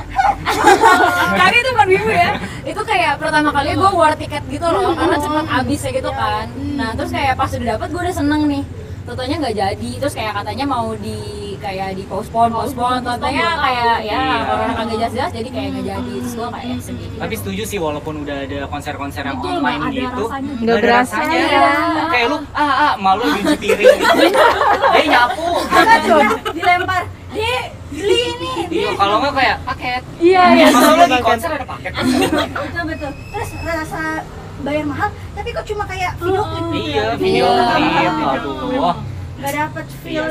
Tapi itu bukan wibu ya. Itu kayak pertama kalinya gue war tiket gitu loh. Karena cepet habis ya gitu kan. Nah terus kayak pas udah dapet gue udah seneng nih. Totonya nggak jadi. Terus kayak katanya mau di postpone totonya kayak ya corona kagak jelas-jelas jadi kayak nggak jadi. Terus gue kayak sedih. Tapi setuju sih walaupun udah ada konser-konser yang online gitu nggak berasa ya. Kayak lu malu cuci piring gitu. Nyapu. Dilempar. Beli ini. Iya, kalau nggak kayak paket. Iya. Kalau di konser ada paket. Betul. Terus rasa bayar mahal, tapi kok cuma kayak video klip. Iya, video klip. Aduh. Gak dapet feel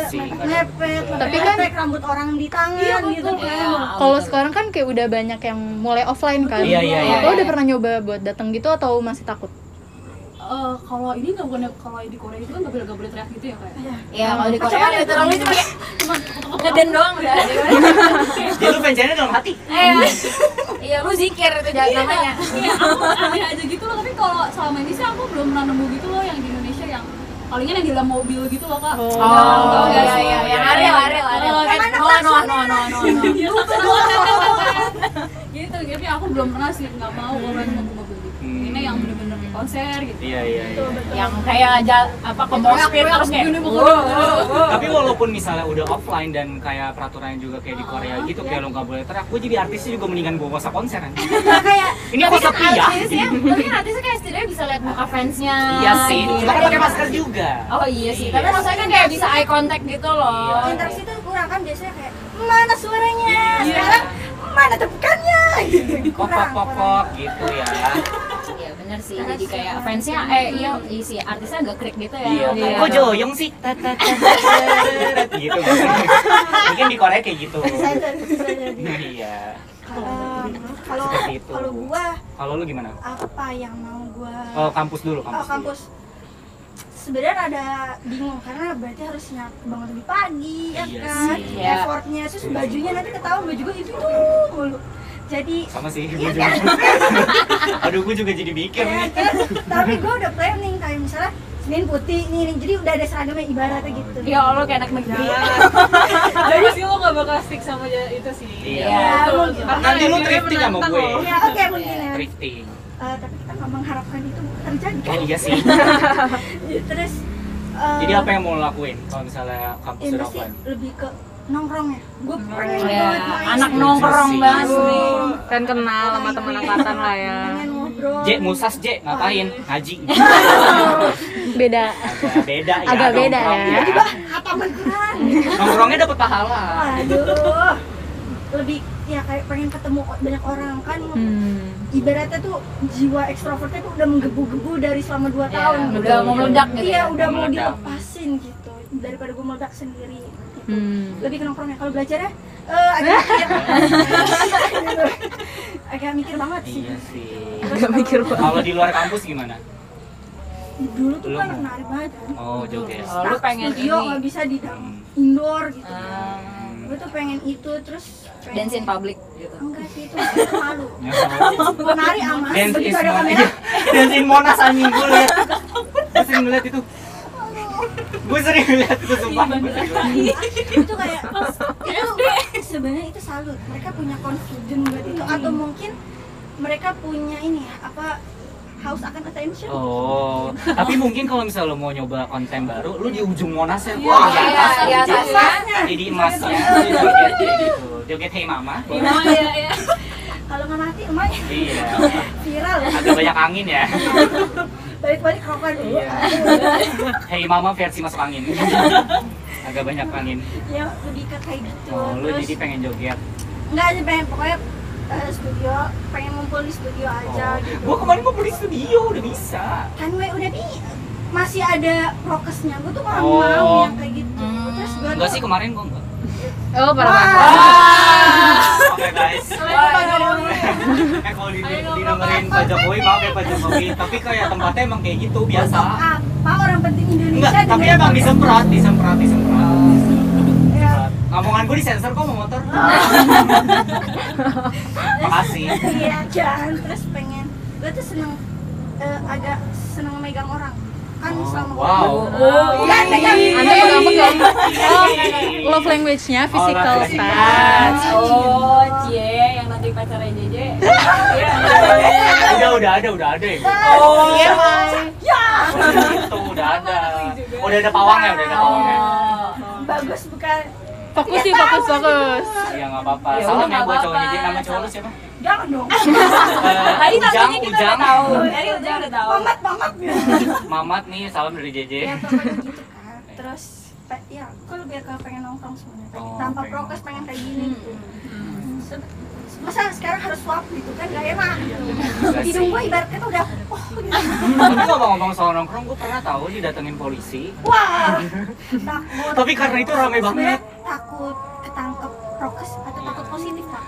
mepet, tapi kan rambut orang di tangan gitu kan. Kalau sekarang kan kayak udah banyak yang mulai offline kan. Iya. Lo udah pernah nyoba buat datang gitu atau masih takut? Kalau ini nggak boleh, kalau di Korea itu kan nggak boleh teriak gitu ya kayak. Iya, kalau di Korea literally cuma ngeden doang udah. Jadi lu pengennya dalam hati. Iya, lu zikir itu jalan namanya. Iya, aku aneh aja gitu loh. Tapi kalau selama ini sih aku belum pernah nemu gitu loh yang di Indonesia yang palingnya yang di dalam mobil gitu loh kak. Oh iya. Yang Ariel. No. Gitu, tapi aku belum pernah sih nggak mau orang mobil gitu. Ini yang bener-bener konser gitu. Iya. Betul. Yang kayak ke moskit terus kayak. Tapi walaupun misalnya udah offline dan kayak peraturannya juga kayak di Korea gitu kayak lo nggak boleh teriak. Gue jadi artisnya juga mendingan gue kosa konser kan. Kayak ini kosa pria. Tapi kan artisnya kayak setidaknya bisa lihat muka fansnya. Iya sih. Cuma kan pakai masker juga. Oh iya sih. Tapi maksudnya kan kayak bisa eye contact gitu loh. Interaksi itu kurang kan biasanya kayak mana suaranya. Sekarang mana tepukannya gitu. Kopok-kopok gitu ya. Bener sih, jadi kayak fansnya, si artisnya agak krik gitu ya. Iya. Kok joyong sih? Gitu mungkin di Korea kayak gitu. Iya. Kalau gua, kalau lu gimana? Apa yang mau gua? Oh, kampus dulu, kampus. Sebenarnya ada bingung karena berarti harus bangun lebih pagi ya kan. Effortnya terus bajunya nanti ketahuan baju gua itu mulu. Jadi sama sih, gue juga. Aduh, gue juga jadi mikir nih. Tapi gue udah planning kayak misalnya ini putih, ini jadi udah ada seragamnya ibaratnya gitu. Ya Allah kayak anak negeri. Jadi sih lo gak bakal stick sama itu sih. Iya. Nanti lo thrifting sama gue. Iya, oke mungkin ya. Thrifting. Tapi kita nggak mengharapkan itu terjadi. Oh iya sih. Terus. Jadi apa yang mau lo lakuin kalau misalnya kampus Surabaya? Lebih ke nongkrong ya, gue pengen banget anak nongkrong banget nih kan, kenal sama teman angkatan lah ya. J, musas J, ngapain? Ngaji. Beda. Beda ya. Agak beda ya. Tiba hataman Quran. Nongkrongnya dapat pahala. Waduh. Lebih ya kayak pengen ketemu banyak orang kan. Ibaratnya tuh jiwa ekstrovertnya tuh udah menggebu-gebu dari selama 2 tahun. Udah mau meledak gitu. Iya, udah mau dilepasin gitu. Daripada gue meledak sendiri. Lebih ke nongkrongnya. Kalau belajarnya agak agak mikir banget sih. Iya sih. Agak mikir banget. Kalau di luar kampus gimana? Dulu tuh kan menarik banget. Oh, joget. Lu pengen studio nggak bisa di indoor gitu. Gue tuh pengen itu terus. Dance in public gitu. Enggak sih, itu malu. Menari aman. Begitu ada kamera. Dance in Monas anjing gue liat. Gue sering ngeliat itu. Gue sering lihat itu sumpah. Itu kayak itu sebenarnya itu salut. Mereka punya confidence buat itu atau mungkin mereka punya ini ya, apa haus akan attention. Oh, tapi mungkin kalau misal lo mau nyoba konten baru, lo di ujung Monas ya. Wah, iya, jadi emasnya. Joget hey mama. Iya. Kalau nggak mati emaknya. Iya. Viral. Agak banyak angin ya. Balik-balik rokan dulu. Hei mama versi masuk angin. Agak banyak angin. Ya lebih ke kayak gitu. Oh, lu jadi pengen joget? Enggak aja pengen, pokoknya studio, pengen ngumpul di studio aja gitu. Gua kemarin ngumpul di studio, udah bisa. Kan gue udah masih ada prokesnya, gua tuh kurang mau yang kayak gitu. Terus gua enggak sih kemarin gua enggak. Oh, parah banget. Oke guys. Kalau dinamain Pak Jokowi, maaf ya Pak Jokowi. Tapi kayak tempatnya emang kayak gitu, biasa. Apa orang penting Indonesia? Enggak, tapi emang disemprot. Ngomongan gue disensor kok sama motor. Makasih. Iya, jangan. Terus pengen, gue tuh seneng, agak seneng megang orang. Kan selama love language-nya physical touch. Oh, cie yang nanti pacarnya JJ. Udah ada ya. Oh, iya. Ya. Udah ada pawangnya, Bagus bukan? Fokus. Ya enggak apa-apa. Salam ya buat cowoknya JJ, nama cowok lu siapa? Jangan dong. Tadi tadinya kita udah tahu. Dari Ujang udah tahu. Mamat ya. Mamat nih, salam dari JJ. Ya, gitu kan. Terus ya, kalau biar kalau pengen nongkrong semuanya. Tanpa prokes pengen kayak gini gitu. Masa sekarang harus swap gitu kan, gak enak. Hidung gue ibaratnya tuh udah gitu. Tapi ngomong-ngomong soal nongkrong, gue pernah tahu didatengin polisi. Wah. Takut. Tapi karena itu ramai banget. Takut ketangkep prokes atau takut positif lah.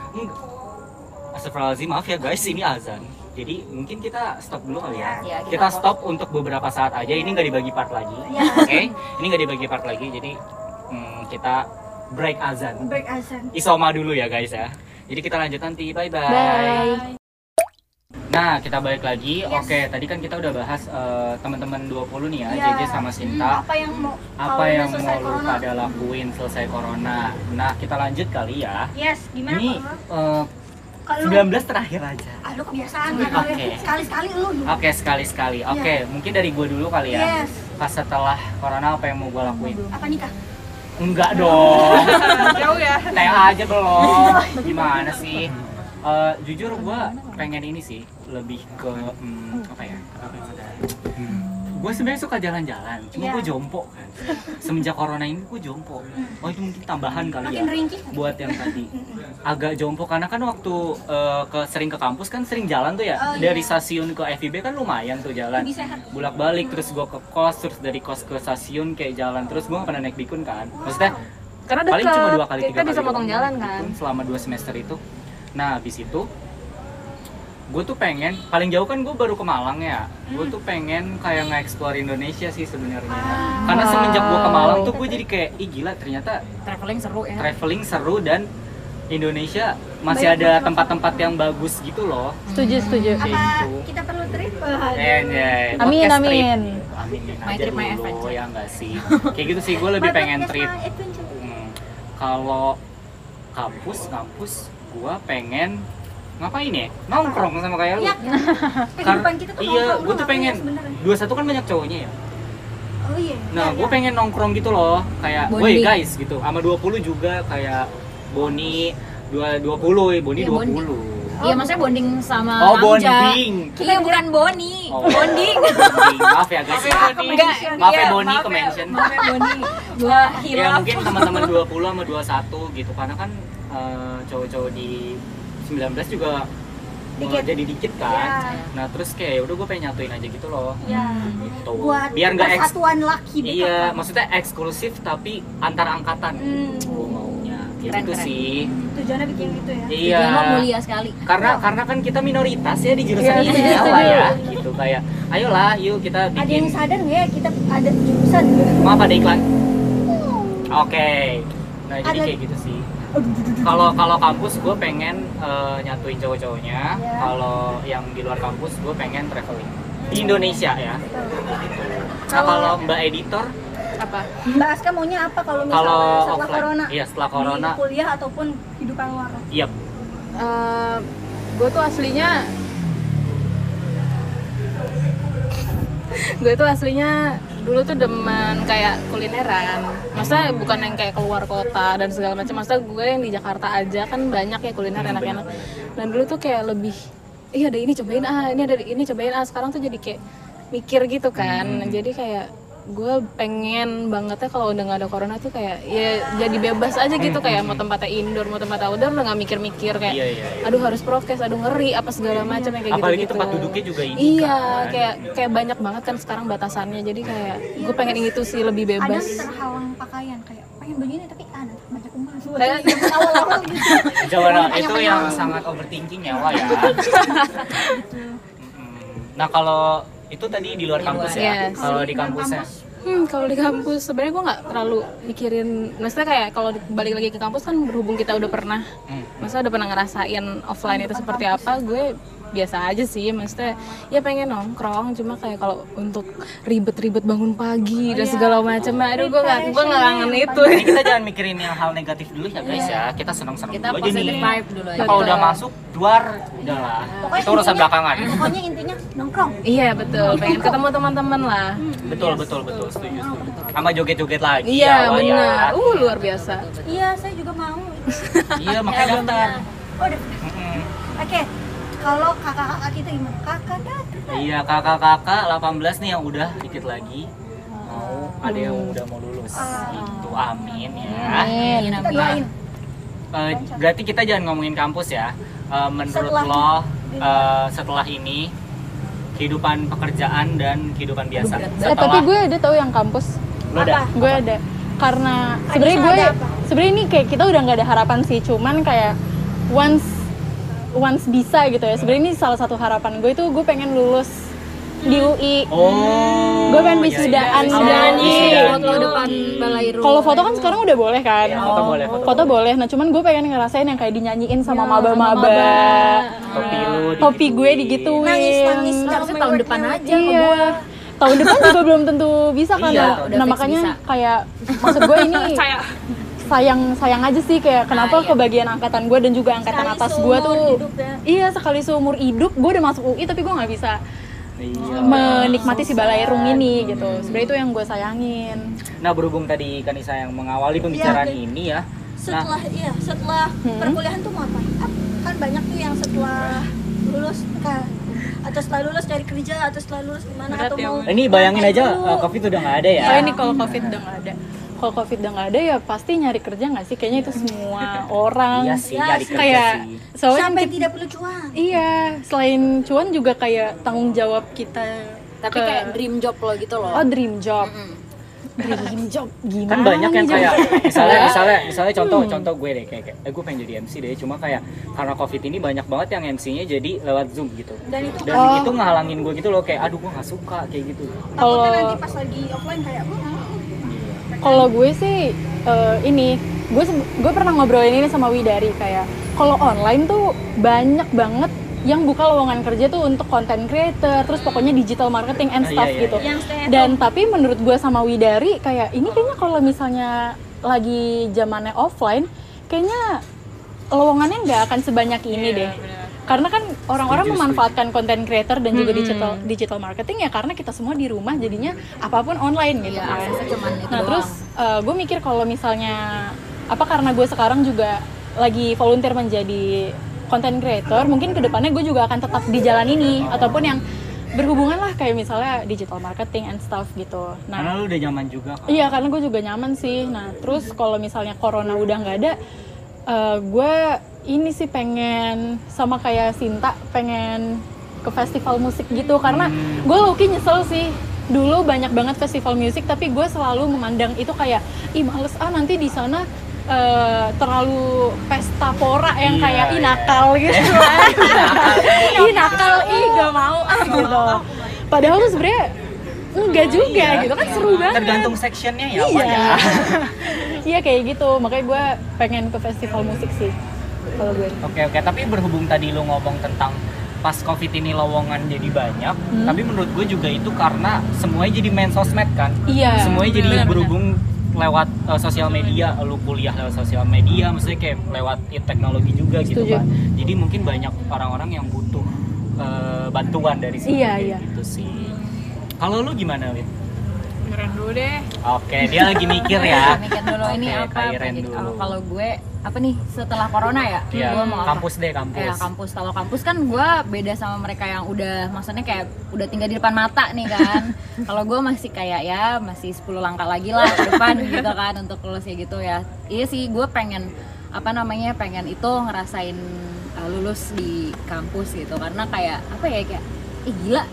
Astagfirullahaladzim, maaf ya guys, ini azan. Jadi mungkin kita stop dulu kali ya. Kita stop untuk beberapa saat aja. Ini nggak dibagi part lagi, oke? Ini nggak dibagi part lagi. Jadi kita break azan. Isoma dulu ya guys ya. Jadi kita lanjut nanti. Bye. Nah, kita balik lagi. Yes. Oke, tadi kan kita udah bahas teman-teman 20 nih ya, yeah. JJ sama Sinta. Apa yang mau lu pada lakuin selesai corona. Nah, kita lanjut kali ya. Yes, gimana? Ini 19 terakhir aja. Lu kebiasaan kan. Sekali-sekali lu. Sekali-sekali. Oke, mungkin dari gue dulu kali ya. Yes. Pas setelah corona apa yang mau gue lakuin? Apa nikah? Enggak dong. Jauh ya. TA aja belum. Gimana sih? Jujur gue pengen ini sih, lebih ke apa ya? Gue sebenarnya suka jalan-jalan, cuma gue jompo kan. Semenjak corona ini gue jompo. Oh itu mungkin tambahan kali ya. Buat yang tadi agak jompo karena kan waktu sering ke kampus kan sering jalan tuh ya. Dari stasiun ke FIB kan lumayan tuh jalan. Bolak-balik terus gue ke kos, terus dari kos ke stasiun kayak jalan terus. Gue gak pernah naik bikun kan. Maksudnya karena paling cuma 2 kali 3 kali. Kita bisa potong jalan kan. Selama 2 semester itu. Nah abis itu gue tuh pengen, paling jauh kan gue baru ke Malang ya. Gue tuh pengen kayak nge-explore Indonesia sih sebenarnya. Karena semenjak gue ke Malang tuh gue jadi kayak, ih gila ternyata traveling seru ya. Traveling seru dan Indonesia masih ada tempat-tempat yang bagus gitu loh. Setuju. Apa kita perlu trip? Amin. aja dulu ya nggak sih? Kayak gitu sih, gue lebih pengen treat. Kalau kampus gue pengen ngapain ya? Nongkrong sama kayak lu. Iya, gue tuh pengen. 21 kan banyak cowoknya ya. Oh iya. Nah, gue pengen nongkrong gitu loh, kayak, woi guys gitu. Sama 20 juga kayak Boni 20, Boni 20. Iya, maksudnya bonding sama Amja. Oh, bonding. Iya, bukan Boni. Oh, bonding. Maaf ya guys. Enggak, maaf ya Boni ke mention. Maaf ya Boni. Gua hilaf. Ya mungkin teman-teman 20 sama 21 gitu, karena kan cowok-cowok di 19 juga dikit. Jadi dikit kan. Ya. Nah, terus kayak udah gue pengen nyatuin aja gitu loh. Iya. Gitu. Buat biar enggak persatuan laki. Iya, maksudnya eksklusif tapi antar angkatan. Gue maunya gitu sih. Tujuannya bikin gitu ya. Iya. Tujuannya mulia sekali. Karena kan kita minoritas ya di jurusan ini ya. Gitu kayak ayolah yuk kita bikin. Ada yang sadar enggak ya kita ada jurusan? Maaf ada iklan. Oke. Nah, jadi kayak gitu sih. Kalau kampus gue pengen nyatuin cowok-cowoknya. Kalau yang di luar kampus gue pengen traveling di Indonesia ya. Nah, kalau Mbak Editor apa? Mbak Aska maunya apa kalau misalnya setelah corona? Iya, setelah corona. Di kuliah ataupun kehidupan luar? Iya. Gue tuh aslinya dulu tuh demen kayak kulineran. Maksudnya bukan yang kayak keluar kota dan segala macam. Maksudnya gue yang di Jakarta aja kan banyak ya kuliner enak-enak. Dan dulu tuh kayak lebih, iya ada ini cobain ah, ini ada ini cobain ah. Sekarang tuh jadi kayak mikir gitu kan. Jadi kayak gue pengen bangetnya kalau udah nggak ada corona tuh kayak ya jadi bebas aja gitu, kayak mau tempatnya indoor mau tempatnya outdoor udah nggak mikir-mikir kayak aduh harus prokes, aduh ngeri apa segala macam kayak gitu. Apalagi tempat duduknya juga ini kan. kayak banyak banget kan sekarang batasannya, jadi kayak gue pengen gitu sih, lebih bebas. Ada terhalang pakaian kayak pengen begini tapi ada banyak umur dan awal-awal gitu. Jawaban itu yang sangat overthinking ya Wah ya. Nah kalau itu tadi di luar kampus ya. Kalau di kampusnya? Kalau di kampus sebenarnya gue nggak terlalu mikirin. Maksudnya kayak kalau balik lagi ke kampus kan berhubung kita udah pernah, maksudnya udah pernah ngerasain offline itu seperti apa, gue biasa aja sih. Maksudnya ya pengen nongkrong, cuma kayak kalau untuk ribet-ribet bangun pagi dan segala macam, aduh gue nggak kangen itu. Jadi kita jangan mikirin yang hal negatif dulu ya guys ya. Kita seneng-seneng dulu aja nih. Kalau udah masuk luar udah lah. Itu urusan belakangan. Pokoknya intinya nongkrong. Iya betul. Pengen ketemu teman-teman lah. Betul. Setuju. Sama joget-joget lagi. Iya benar. Luar biasa. Iya saya juga mau. Iya makanya daftar. Oh udah. Oke. Kalau kakak-kakak kita gimana? Iya, kakak-kakak 18 nih yang udah dikit lagi mau, ada yang udah mau lulus. Itu amin ya. Amin. Kita doain. Berarti kita jangan ngomongin kampus ya. Menurut lo setelah ini kehidupan pekerjaan dan kehidupan biasa. Tapi gue ada tahu yang kampus. Lo ada? Gue ada. Karena sebenarnya ini kayak kita udah nggak ada harapan sih, cuman kayak once bisa gitu ya. Sebenarnya ini salah satu harapan gue itu gue pengen lulus di UI. Gue pengen wisudaan foto depan balai rung. Kalau foto kan sekarang udah boleh kan? Ya, foto boleh. Nah, cuman gue pengen ngerasain yang kayak dinyanyiin sama maba-maba. Topi gue digituin. Nangis harusnya tahun depan aja sama gue. Tahun depan juga belum tentu bisa kan. Nah, makanya kayak maksud gue ini sayang aja sih kayak kenapa kebagian angkatan gue dan juga angkatan sekali atas gue tuh sekali seumur hidup gue udah masuk UI tapi gue nggak bisa menikmati si balai rung ini gitu. Sebenarnya itu yang gue sayangin. Nah berhubung tadi kan Nisa yang mengawali pembicaraan ini ya. Setelah perkuliahan tuh mau apa? Kan banyak tuh yang setelah lulus kan. Atau setelah lulus cari kerja, atau setelah lulus gimana atau mau. Ini bayangin aja Covid udah nggak ada ya. Ini kalau Covid udah nggak ada. Kalau Covid udah nggak ada ya pasti nyari kerja nggak sih? Kayaknya itu semua orang. Iya sih, nyari kerja kayak, sampai tidak perlu cuan. Iya, selain cuan juga kayak tanggung jawab kita. Tapi kayak dream job lo gitu loh. Oh dream job. Dream job gimana? Kan banyak yang kayak misalnya contoh gue deh kayak gue pengen jadi MC deh, cuma kayak karena Covid ini banyak banget yang MC-nya jadi lewat Zoom gitu. Dan itu ngehalangin gue gitu loh kayak aduh gue nggak suka kayak gitu. Kalau nanti pas lagi offline kayak kalau gue sih gue pernah ngobrolin ini sama Widari kayak kalau online tuh banyak banget yang buka lowongan kerja tuh untuk content creator, terus pokoknya digital marketing and stuff gitu. Dan tapi menurut gue sama Widari kayak ini kayaknya kalau misalnya lagi zamannya offline, kayaknya lowongannya nggak akan sebanyak ini deh. Bener. Karena kan orang-orang memanfaatkan content creator dan juga digital marketing ya karena kita semua di rumah jadinya apapun online gitu. Nah terus gue mikir kalau misalnya apa karena gue sekarang juga lagi volunteer menjadi content creator, mungkin kedepannya gue juga akan tetap di jalan ini ataupun yang berhubungan lah kayak misalnya digital marketing and stuff gitu. Nah, karena lu udah nyaman juga kan? Iya karena gue juga nyaman sih. Nah terus kalau misalnya corona udah nggak ada, gue ini sih pengen sama kayak Sinta, pengen ke festival musik gitu. Karena gue lucky nyesel sih dulu banyak banget festival musik, tapi gue selalu memandang itu kayak ih males ah nanti di sana terlalu pesta pora yang kayak nakal gitu kan. Ih nakal, ih gak mau ah gitu. Padahal tuh sebenernya enggak juga gitu kan, seru banget. Tergantung sectionnya ya. Iya kayak gitu, makanya gue pengen ke festival musik sih kalau gue. Oke, tapi berhubung tadi lo ngomong tentang pas Covid ini lowongan jadi banyak, tapi menurut gue juga itu karena semuanya jadi main sosmed kan. Iya. Semuanya jadi berhubung lewat sosial media, lu kuliah lewat sosial media, maksudnya kayak lewat teknologi juga gitu kan. Jadi mungkin banyak orang-orang yang butuh bantuan dari sini gitu sih. Kalau lu gimana, Wid? Iren dulu deh. Oke, dia lagi mikir ya. Mikir dulu ini apa? Kalau gue apa nih setelah corona ya? Gue mau kampus deh, kampus. Ya, kampus. Kalau kampus kan gue beda sama mereka yang udah maksudnya kayak udah tinggal di depan mata nih kan. Kalau gue masih kayak ya masih 10 langkah lagi lah ke depan gitu kan untuk lulus ya gitu ya. Iya sih gue pengen apa namanya? Pengen itu ngerasain lulus di kampus gitu karena kayak apa ya kayak gila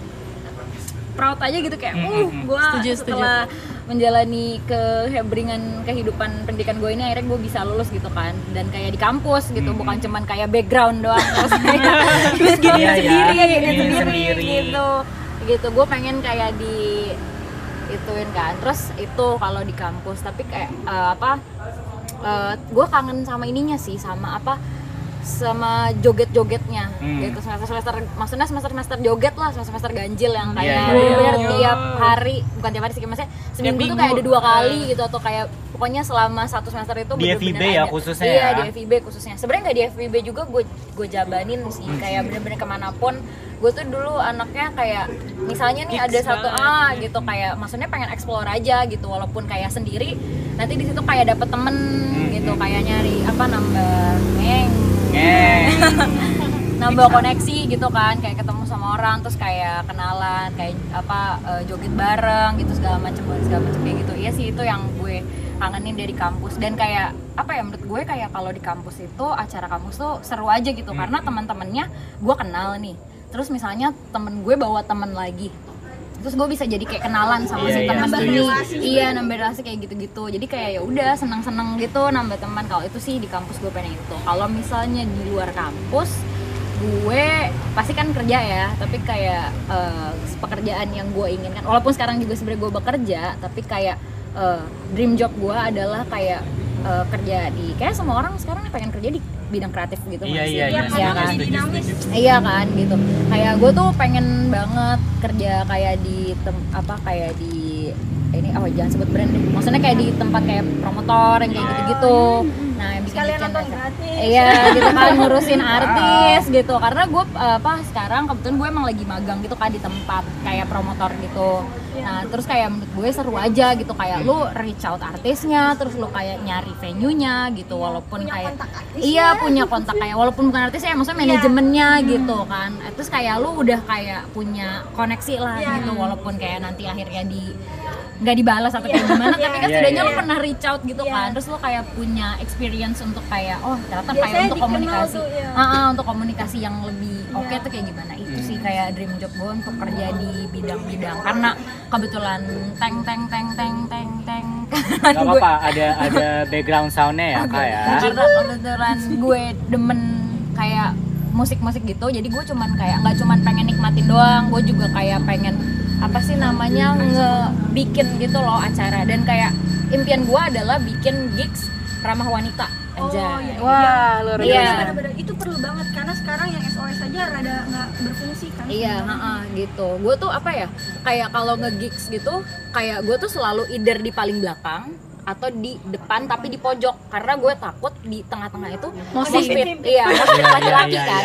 proud aja gitu kayak gue setelah menjalani kehebringan kehidupan pendidikan gue ini akhirnya gue bisa lulus gitu kan dan kayak di kampus gitu bukan cuman kayak background doang terus kayak gini sendiri gitu gue pengen kayak di ituin kan terus itu kalau di kampus tapi kayak gue kangen sama ininya sih sama joget-jogetnya gitu semester joget lah semester ganjil yang kayak tiap hari bukan tiap hari sih maksudnya seminggu tuh kayak ada 2 kali gitu atau kayak pokoknya selama 1 semester itu di FIB ya ada. Khususnya iya di FIB khususnya sebenarnya nggak di FIB juga gue jabanin sih kayak bener-bener kemanapun gue tuh dulu anaknya kayak misalnya nih ada satu gitu kayak maksudnya pengen explore aja gitu walaupun kayak sendiri nanti di situ kayak dapet temen gitu kayak nyari apa nambah nambah koneksi gitu kan kayak ketemu sama orang terus kayak kenalan kayak joget bareng gitu segala macam kayak gitu iya sih itu yang gue kangenin dari kampus dan kayak apa ya menurut gue kayak kalau di kampus itu acara kampus tuh seru aja gitu karena teman-temannya gue kenal nih terus misalnya temen gue bawa temen lagi terus gue bisa jadi kayak kenalan sama si teman ini nambah relasi kayak gitu-gitu jadi kayak ya udah seneng-seneng gitu nambah teman kalau itu sih di kampus gue pengen itu kalau misalnya di luar kampus gue pasti kan kerja ya tapi kayak pekerjaan yang gue inginkan walaupun sekarang juga sebenarnya gue bekerja tapi kayak dream job gue adalah kayak kerja di kayak semua orang sekarang pengen kerja di bidang kreatif gitu kan dinamis gitu kayak gue tuh pengen banget kerja kayak di jangan sebut brand deh maksudnya kayak di tempat kayak promotor yang kayak gitu nah yang bikin nonton gratis gitu kan ngurusin artis gitu karena gue sekarang kebetulan gue emang lagi magang gitu kan di tempat kayak promotor gitu nah terus kayak menurut gue seru aja gitu kayak lu reach out artisnya terus lu kayak nyari venue nya gitu walaupun punya kayak punya kontak kayak walaupun bukan artis ya maksudnya manajemennya gitu kan terus kayak lu udah kayak punya koneksi lah gitu walaupun kayak nanti akhirnya nggak dibalas atau kayak gimana tapi kan setidaknya lo pernah reach out gitu kan terus lo kayak punya experience untuk kayak ternyata kayak untuk komunikasi untuk komunikasi yang lebih oke tuh kayak gimana itu sih kayak dream job gue untuk kerja di bidang-bidang karena kebetulan teng nggak apa-apa ada background soundnya ya kayak karena kebetulan gue demen kayak musik gitu jadi gue cuman kayak nggak cuman pengen nikmatin doang gue juga kayak pengen ngebikin gitu loh acara dan kayak impian gue adalah bikin gigs ramah wanita Anjay. Oh, wah, luar biasa. Itu perlu banget karena sekarang yang SOS aja rada nggak berfungsi kan. Iya, gitu. Gue tuh apa ya? Kayak kalau nge-gigs gitu, kayak gue tuh selalu either di paling belakang atau di depan tapi di pojok karena gue takut di tengah-tengah itu moshpit. Iya, moshpit laki-laki kan.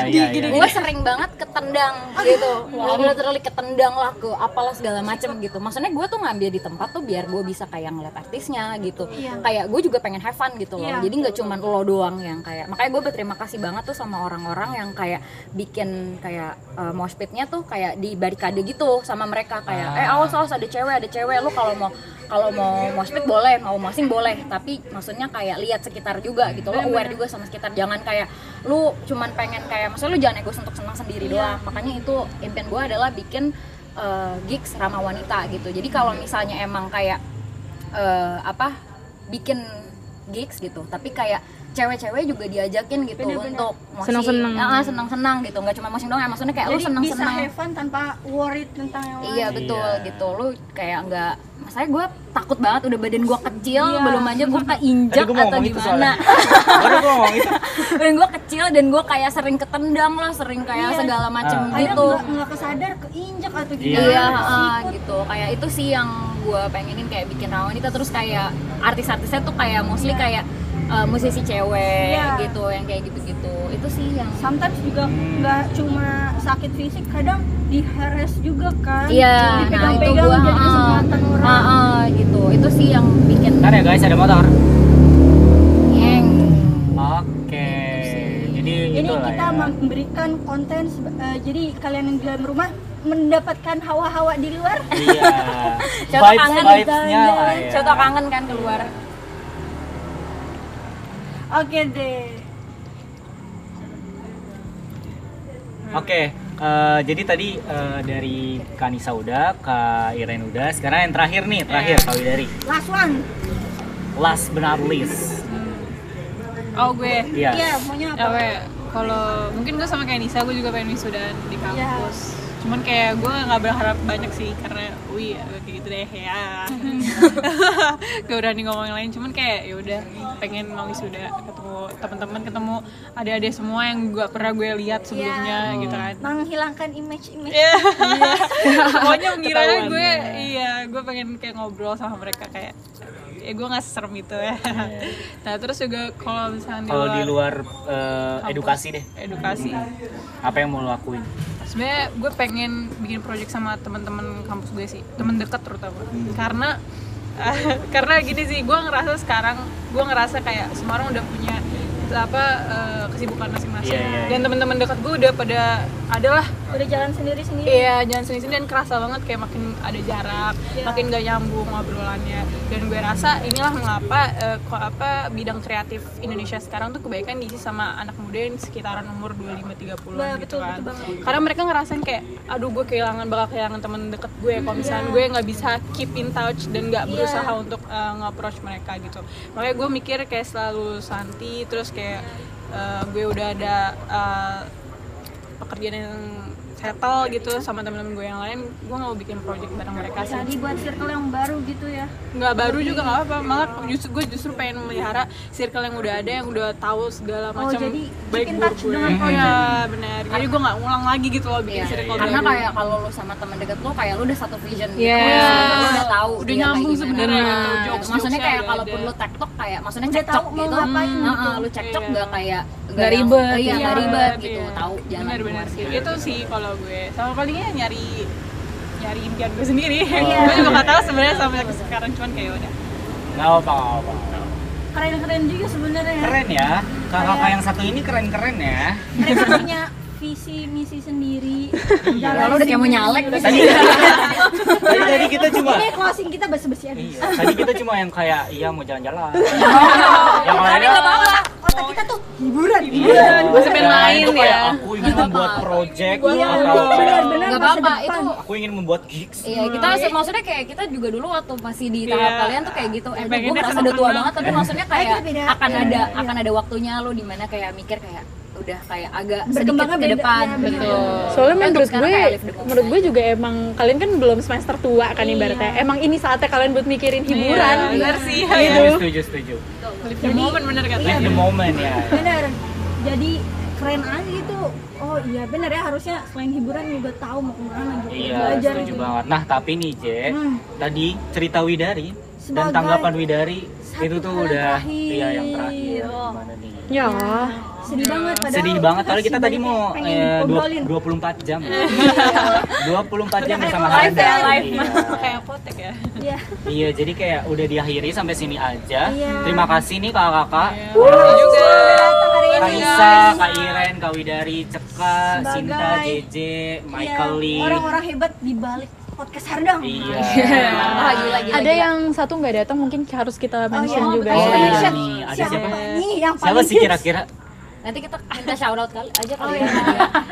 Gue sering banget ketendang gitu. Literally ketendang lah ke apalah segala macem gitu. Maksudnya gue tuh ngambil di tempat tuh biar gue bisa kayak ngeliat artisnya gitu. Kayak gue juga pengen have fun gitu loh. Jadi enggak cuman lo doang yang kayak. Makanya gue berterima kasih banget tuh sama orang-orang yang kayak bikin kayak moshpitnya tuh kayak di barikade gitu sama mereka kayak awas ada cewek lo kalau mau moshpit boleh, mau masing boleh, tapi maksudnya kayak lihat sekitar juga gitu, lo aware juga sama sekitar, jangan kayak lu cuman pengen kayak, maksudnya lu jangan egois untuk senang sendiri doang. Makanya itu impian gue adalah bikin gigs ramah wanita gitu. Jadi kalau misalnya emang kayak bikin gigs gitu, tapi kayak cewek-cewek juga diajakin gitu. Bener-bener. Untuk senang-senang, senang-senang gitu, nggak cuma mosing doang ya, maksudnya kayak jadi lu senang-senang. Jadi bisa have fun tanpa worried tentang yang lain. Iya betul gitu, lu kayak nggak, masalahnya gue takut banget udah badan gue kecil, belum aja gue keinjak atau gimana. Aduh gue ngomong itu. Badan gue kecil dan gue kayak sering ketendang lah, sering kayak segala macem gitu. Ada nggak kesadar keinjak atau gimana? Iya gitu, kayak itu sih yang gue pengenin kayak bikin rawan itu. Terus kayak artis-artisnya tuh kayak mostly kayak musisi cewek gitu, yang kayak gitu-gitu. Itu sih yang sometimes juga nggak cuma sakit fisik, kadang dihares juga kan. Iya, nah itu gue gitu. Itu sih yang bikin. Ntar ya guys, ada motor. Yeng. Oke. Gitu jadi kita memberikan konten jadi kalian yang di dalam rumah mendapatkan hawa-hawa di luar. Iya. Contoh kangen-nya. Contoh kangen kan keluar. Oke deh. Oke, jadi tadi dari Kak Nisa udah, Kak Iren udah. Sekarang yang terakhir nih, Kak Widari. Last one. Last but not least. Oh gue. Iya. Yeah, maunya apa? Kalau mungkin gue sama kayak Nisa, gue juga pengen wisudaan di kampus. Cuman kayak gue nggak berharap banyak sih karena kayak gitu deh ya. Gak udah nih ngomong yang lain, cuman kayak ya udah pengen mau wisuda, ketemu teman-teman, ketemu adik-adik semua yang gak pernah gue lihat sebelumnya gitu kan. Menghilangkan image-image. Pokoknya mengiranya gue gue pengen kayak ngobrol sama mereka kayak gue nggak serem gitu ya. Nah terus juga kalau misalnya di luar edukasi deh. Edukasi. Apa yang mau lo lakuin? Sebenarnya gue pengen bikin project sama teman-teman kampus gue sih, teman dekat terutama. Karena gini sih, gue ngerasa sekarang kayak semua orang udah punya kesibukan masing-masing. Dan teman-teman dekat gue udah pada adalah udah jalan sendiri-sendiri. Iya, jalan sendiri-sendiri dan kerasa banget kayak makin ada jarak, makin gak nyambung ngobrolannya. Dan gue rasa inilah mengapa bidang kreatif Indonesia sekarang tuh kebaikan diisi sama anak muda yang sekitaran umur 25-30-an gitu kan. Betul. Karena mereka ngerasain kayak aduh gue bakal kehilangan teman dekat gue kalau misalnya gue enggak bisa keep in touch dan enggak berusaha untuk nge-approach mereka gitu. Makanya gue mikir kayak selalu santai, terus kayak gue udah ada pekerjaan yang settle gitu sama temen-temen gue yang lain, gue mau bikin project bareng mereka sih. Jadi buat circle yang baru gitu ya? Nggak baru juga nggak apa-apa, malah gue justru pengen melihara circle yang udah ada, yang udah tahu segala macam. Oh jadi bikin touch dengan project. Ya benar. Jadi gue nggak ulang lagi gitu loh bikin circle. Karena baru. Kayak kalau lo sama teman dekat lo kayak lo udah satu vision gitu. Lo udah tahu. Udah nyambung sebenarnya. Maksudnya kayak kalaupun lo tektok kayak, maksudnya cekcok gitu. Lo cekcok nggak kayak nggak ribet, gitu. Tahu jalan keluar. Itu sih kalau gue sama palingnya nyari impian gue sendiri. Gue juga nggak tahu sebenarnya sama sekarang, cuman kayak udah nggak apa keren juga sebenarnya. Keren ya kakak yang satu ini, keren ya. Mereka punya visi misi sendiri. Lalu udah kayak mau nyalek tadi kita cuma closing kita basa-basi aja. Tadi kita cuma yang kayak mau jalan-jalan. Yang lainnya otak kita tuh hiburan. Gue pengen main ya. Aku ingin membuat project. Benar-benar nggak apa-apa itu. Aku ingin membuat gigs. Iya kita maksudnya kayak kita juga dulu waktu masih di tahap kalian tuh kayak gitu. Gue merasa udah tua banget, tapi maksudnya kayak akan ada waktunya lo dimana kayak mikir kayak udah kayak agak berkembangnya ke depan, ya, betul. Soalnya menurut gue juga emang kalian kan belum semester tua kan ibaratnya. Iya. Emang ini saatnya kalian buat mikirin hiburan. Iya, benar sih. Setuju. Live the moment, benar kata. Live the moment ya. Benar. Jadi keren aja gitu. Oh iya benar ya, harusnya selain hiburan juga tahu mau kemana gitu. Iya, belajar setuju gitu. Banget. Nah, tapi nih Je, tadi cerita Widari dan tanggapan Widari itu tuh udah terakhir. Iya yang terakhir. Gimana nih? Ya. Sedih banget padahal kita tadi mau 24 jam. 24 jam bersama Haredang. Kayak potek ya. Iya. Iya, jadi kayak udah diakhiri sampai sini aja. Yeah. Terima kasih nih kakak-kakak. Yeah. Juga Kak Nisa, Kak Iren, Kak Widari, Ceka, Sinta, JJ, Michael Lee. Orang-orang hebat di balik podcast Haredang. Iya. Oh, gila. Ada yang satu nggak datang mungkin harus kita mention juga. Ada siapa nih yang paling? Siapa sih kira-kira? Nanti kita minta shout out kali aja kali ya.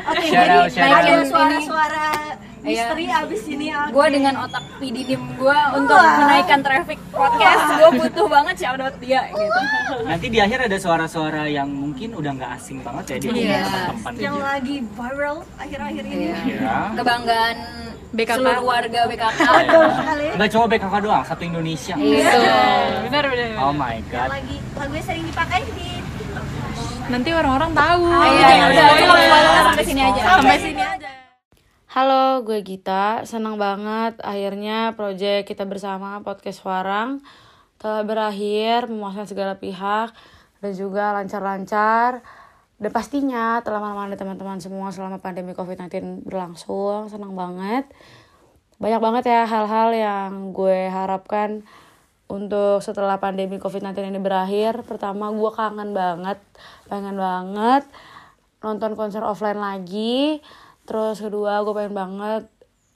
Oke, jadi ada suara-suara misteri abis ini. Gue dengan otak PDDM gue untuk menaikkan traffic podcast. Gue butuh banget shout out dia gitu. Nanti di akhir ada suara-suara yang mungkin udah nggak asing banget ya di tempat-tempat yang lagi viral akhir-akhir ini. Kebanggaan BKK. Seluruh warga BKK. Nggak cuma BKK doang, satu Indonesia. Iya. Benar. Oh my god. Lagunya sering dipakai di TikTok. Nanti orang-orang tahu. Udah sampai sini aja. Halo, gue Gita. Senang banget akhirnya proyek kita bersama podcast Guarang telah berakhir, memuaskan segala pihak dan juga lancar-lancar. Dan pastinya telah menemani teman-teman semua selama pandemi COVID-19 berlangsung. Senang banget. Banyak banget ya hal-hal yang gue harapkan untuk setelah pandemi COVID-19 ini berakhir. Pertama, gue kangen banget. Pengen banget nonton konser offline lagi. Terus kedua, gue pengen banget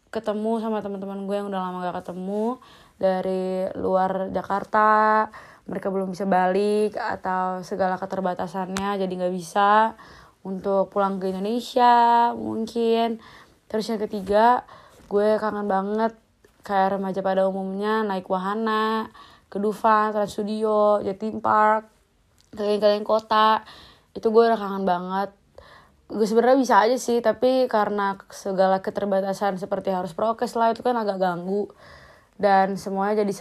ketemu sama teman-teman gue yang udah lama gak ketemu. Dari luar Jakarta. Mereka belum bisa balik atau segala keterbatasannya jadi gak bisa untuk pulang ke Indonesia mungkin. Terus yang ketiga, gue kangen banget kayak remaja pada umumnya naik wahana, ke Dufan, Trans Studio, Jatim Park, keliling-keliling kota. Itu gue udah kangen banget. Gue sebenarnya bisa aja sih, tapi karena segala keterbatasan seperti harus prokes lah, itu kan agak ganggu. Dan semuanya jadi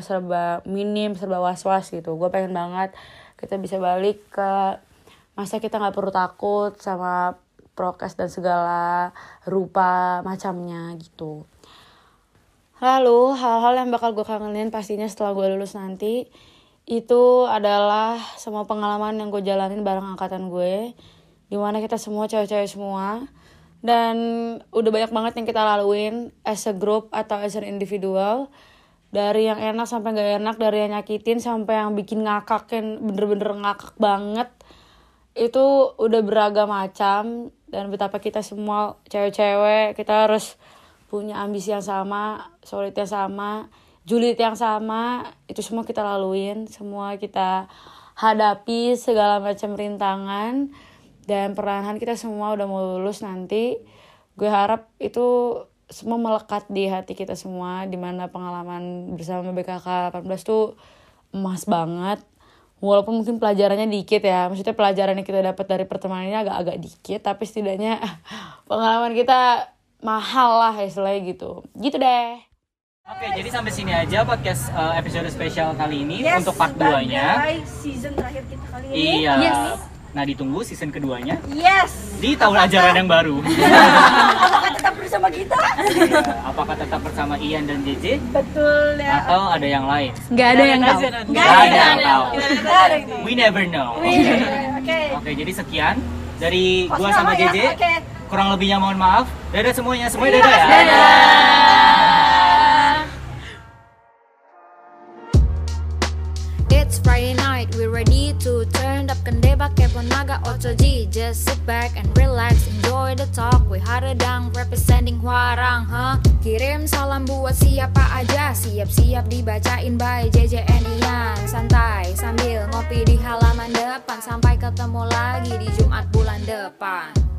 serba minim, serba was-was gitu. Gue pengen banget kita bisa balik ke masa kita gak perlu takut sama prokes dan segala rupa macamnya gitu. Lalu hal-hal yang bakal gue kangenin pastinya setelah gue lulus nanti, itu adalah semua pengalaman yang gue jalanin bareng angkatan gue, dimana kita semua cewek-cewek semua. Dan udah banyak banget yang kita laluin as a group atau as an individual. Dari yang enak sampai gak enak, dari yang nyakitin sampai yang bikin ngakakin, bener-bener ngakak banget. Itu udah beragam macam. Dan betapa kita semua cewek-cewek, kita harus punya ambisi yang sama, solid yang sama, julid yang sama. Itu semua kita laluin, semua kita hadapi segala macam rintangan. Dan perlahan kita semua udah mau lulus nanti. Gue harap itu semua melekat di hati kita semua. Dimana pengalaman bersama BKK 18 tuh emas banget. Walaupun mungkin pelajarannya dikit ya. Maksudnya pelajaran yang kita dapat dari pertemanannya agak-agak dikit. Tapi setidaknya pengalaman kita mahal lah istilahnya gitu. Gitu deh. Oke, jadi sampai sini aja podcast episode spesial kali ini. Yes, untuk part 2-nya. Season terakhir kita kali ini. Iya. Yes. Nah, ditunggu season keduanya. Yes. Di tahun ajaran yang baru. Apakah tetap bersama kita? Ya, apakah tetap bersama Ian dan JJ? Betul ya. Atau ada yang lain? Enggak ada yang tahu. We never know. Oke, jadi sekian dari gua sama JJ. Ya, okay. Kurang lebihnya mohon maaf. Dadah semuanya. Semuanya dadah ya. Dadah. It's Friday night, we're ready to turn up Kandeba, Keponaga, Otoji. Just sit back and relax, enjoy the talk. We Haredang representing Guarang, huh? Kirim salam buat siapa aja, siap-siap dibacain by JJ and Ian. Santai sambil ngopi di halaman depan. Sampai ketemu lagi di Jumat bulan depan.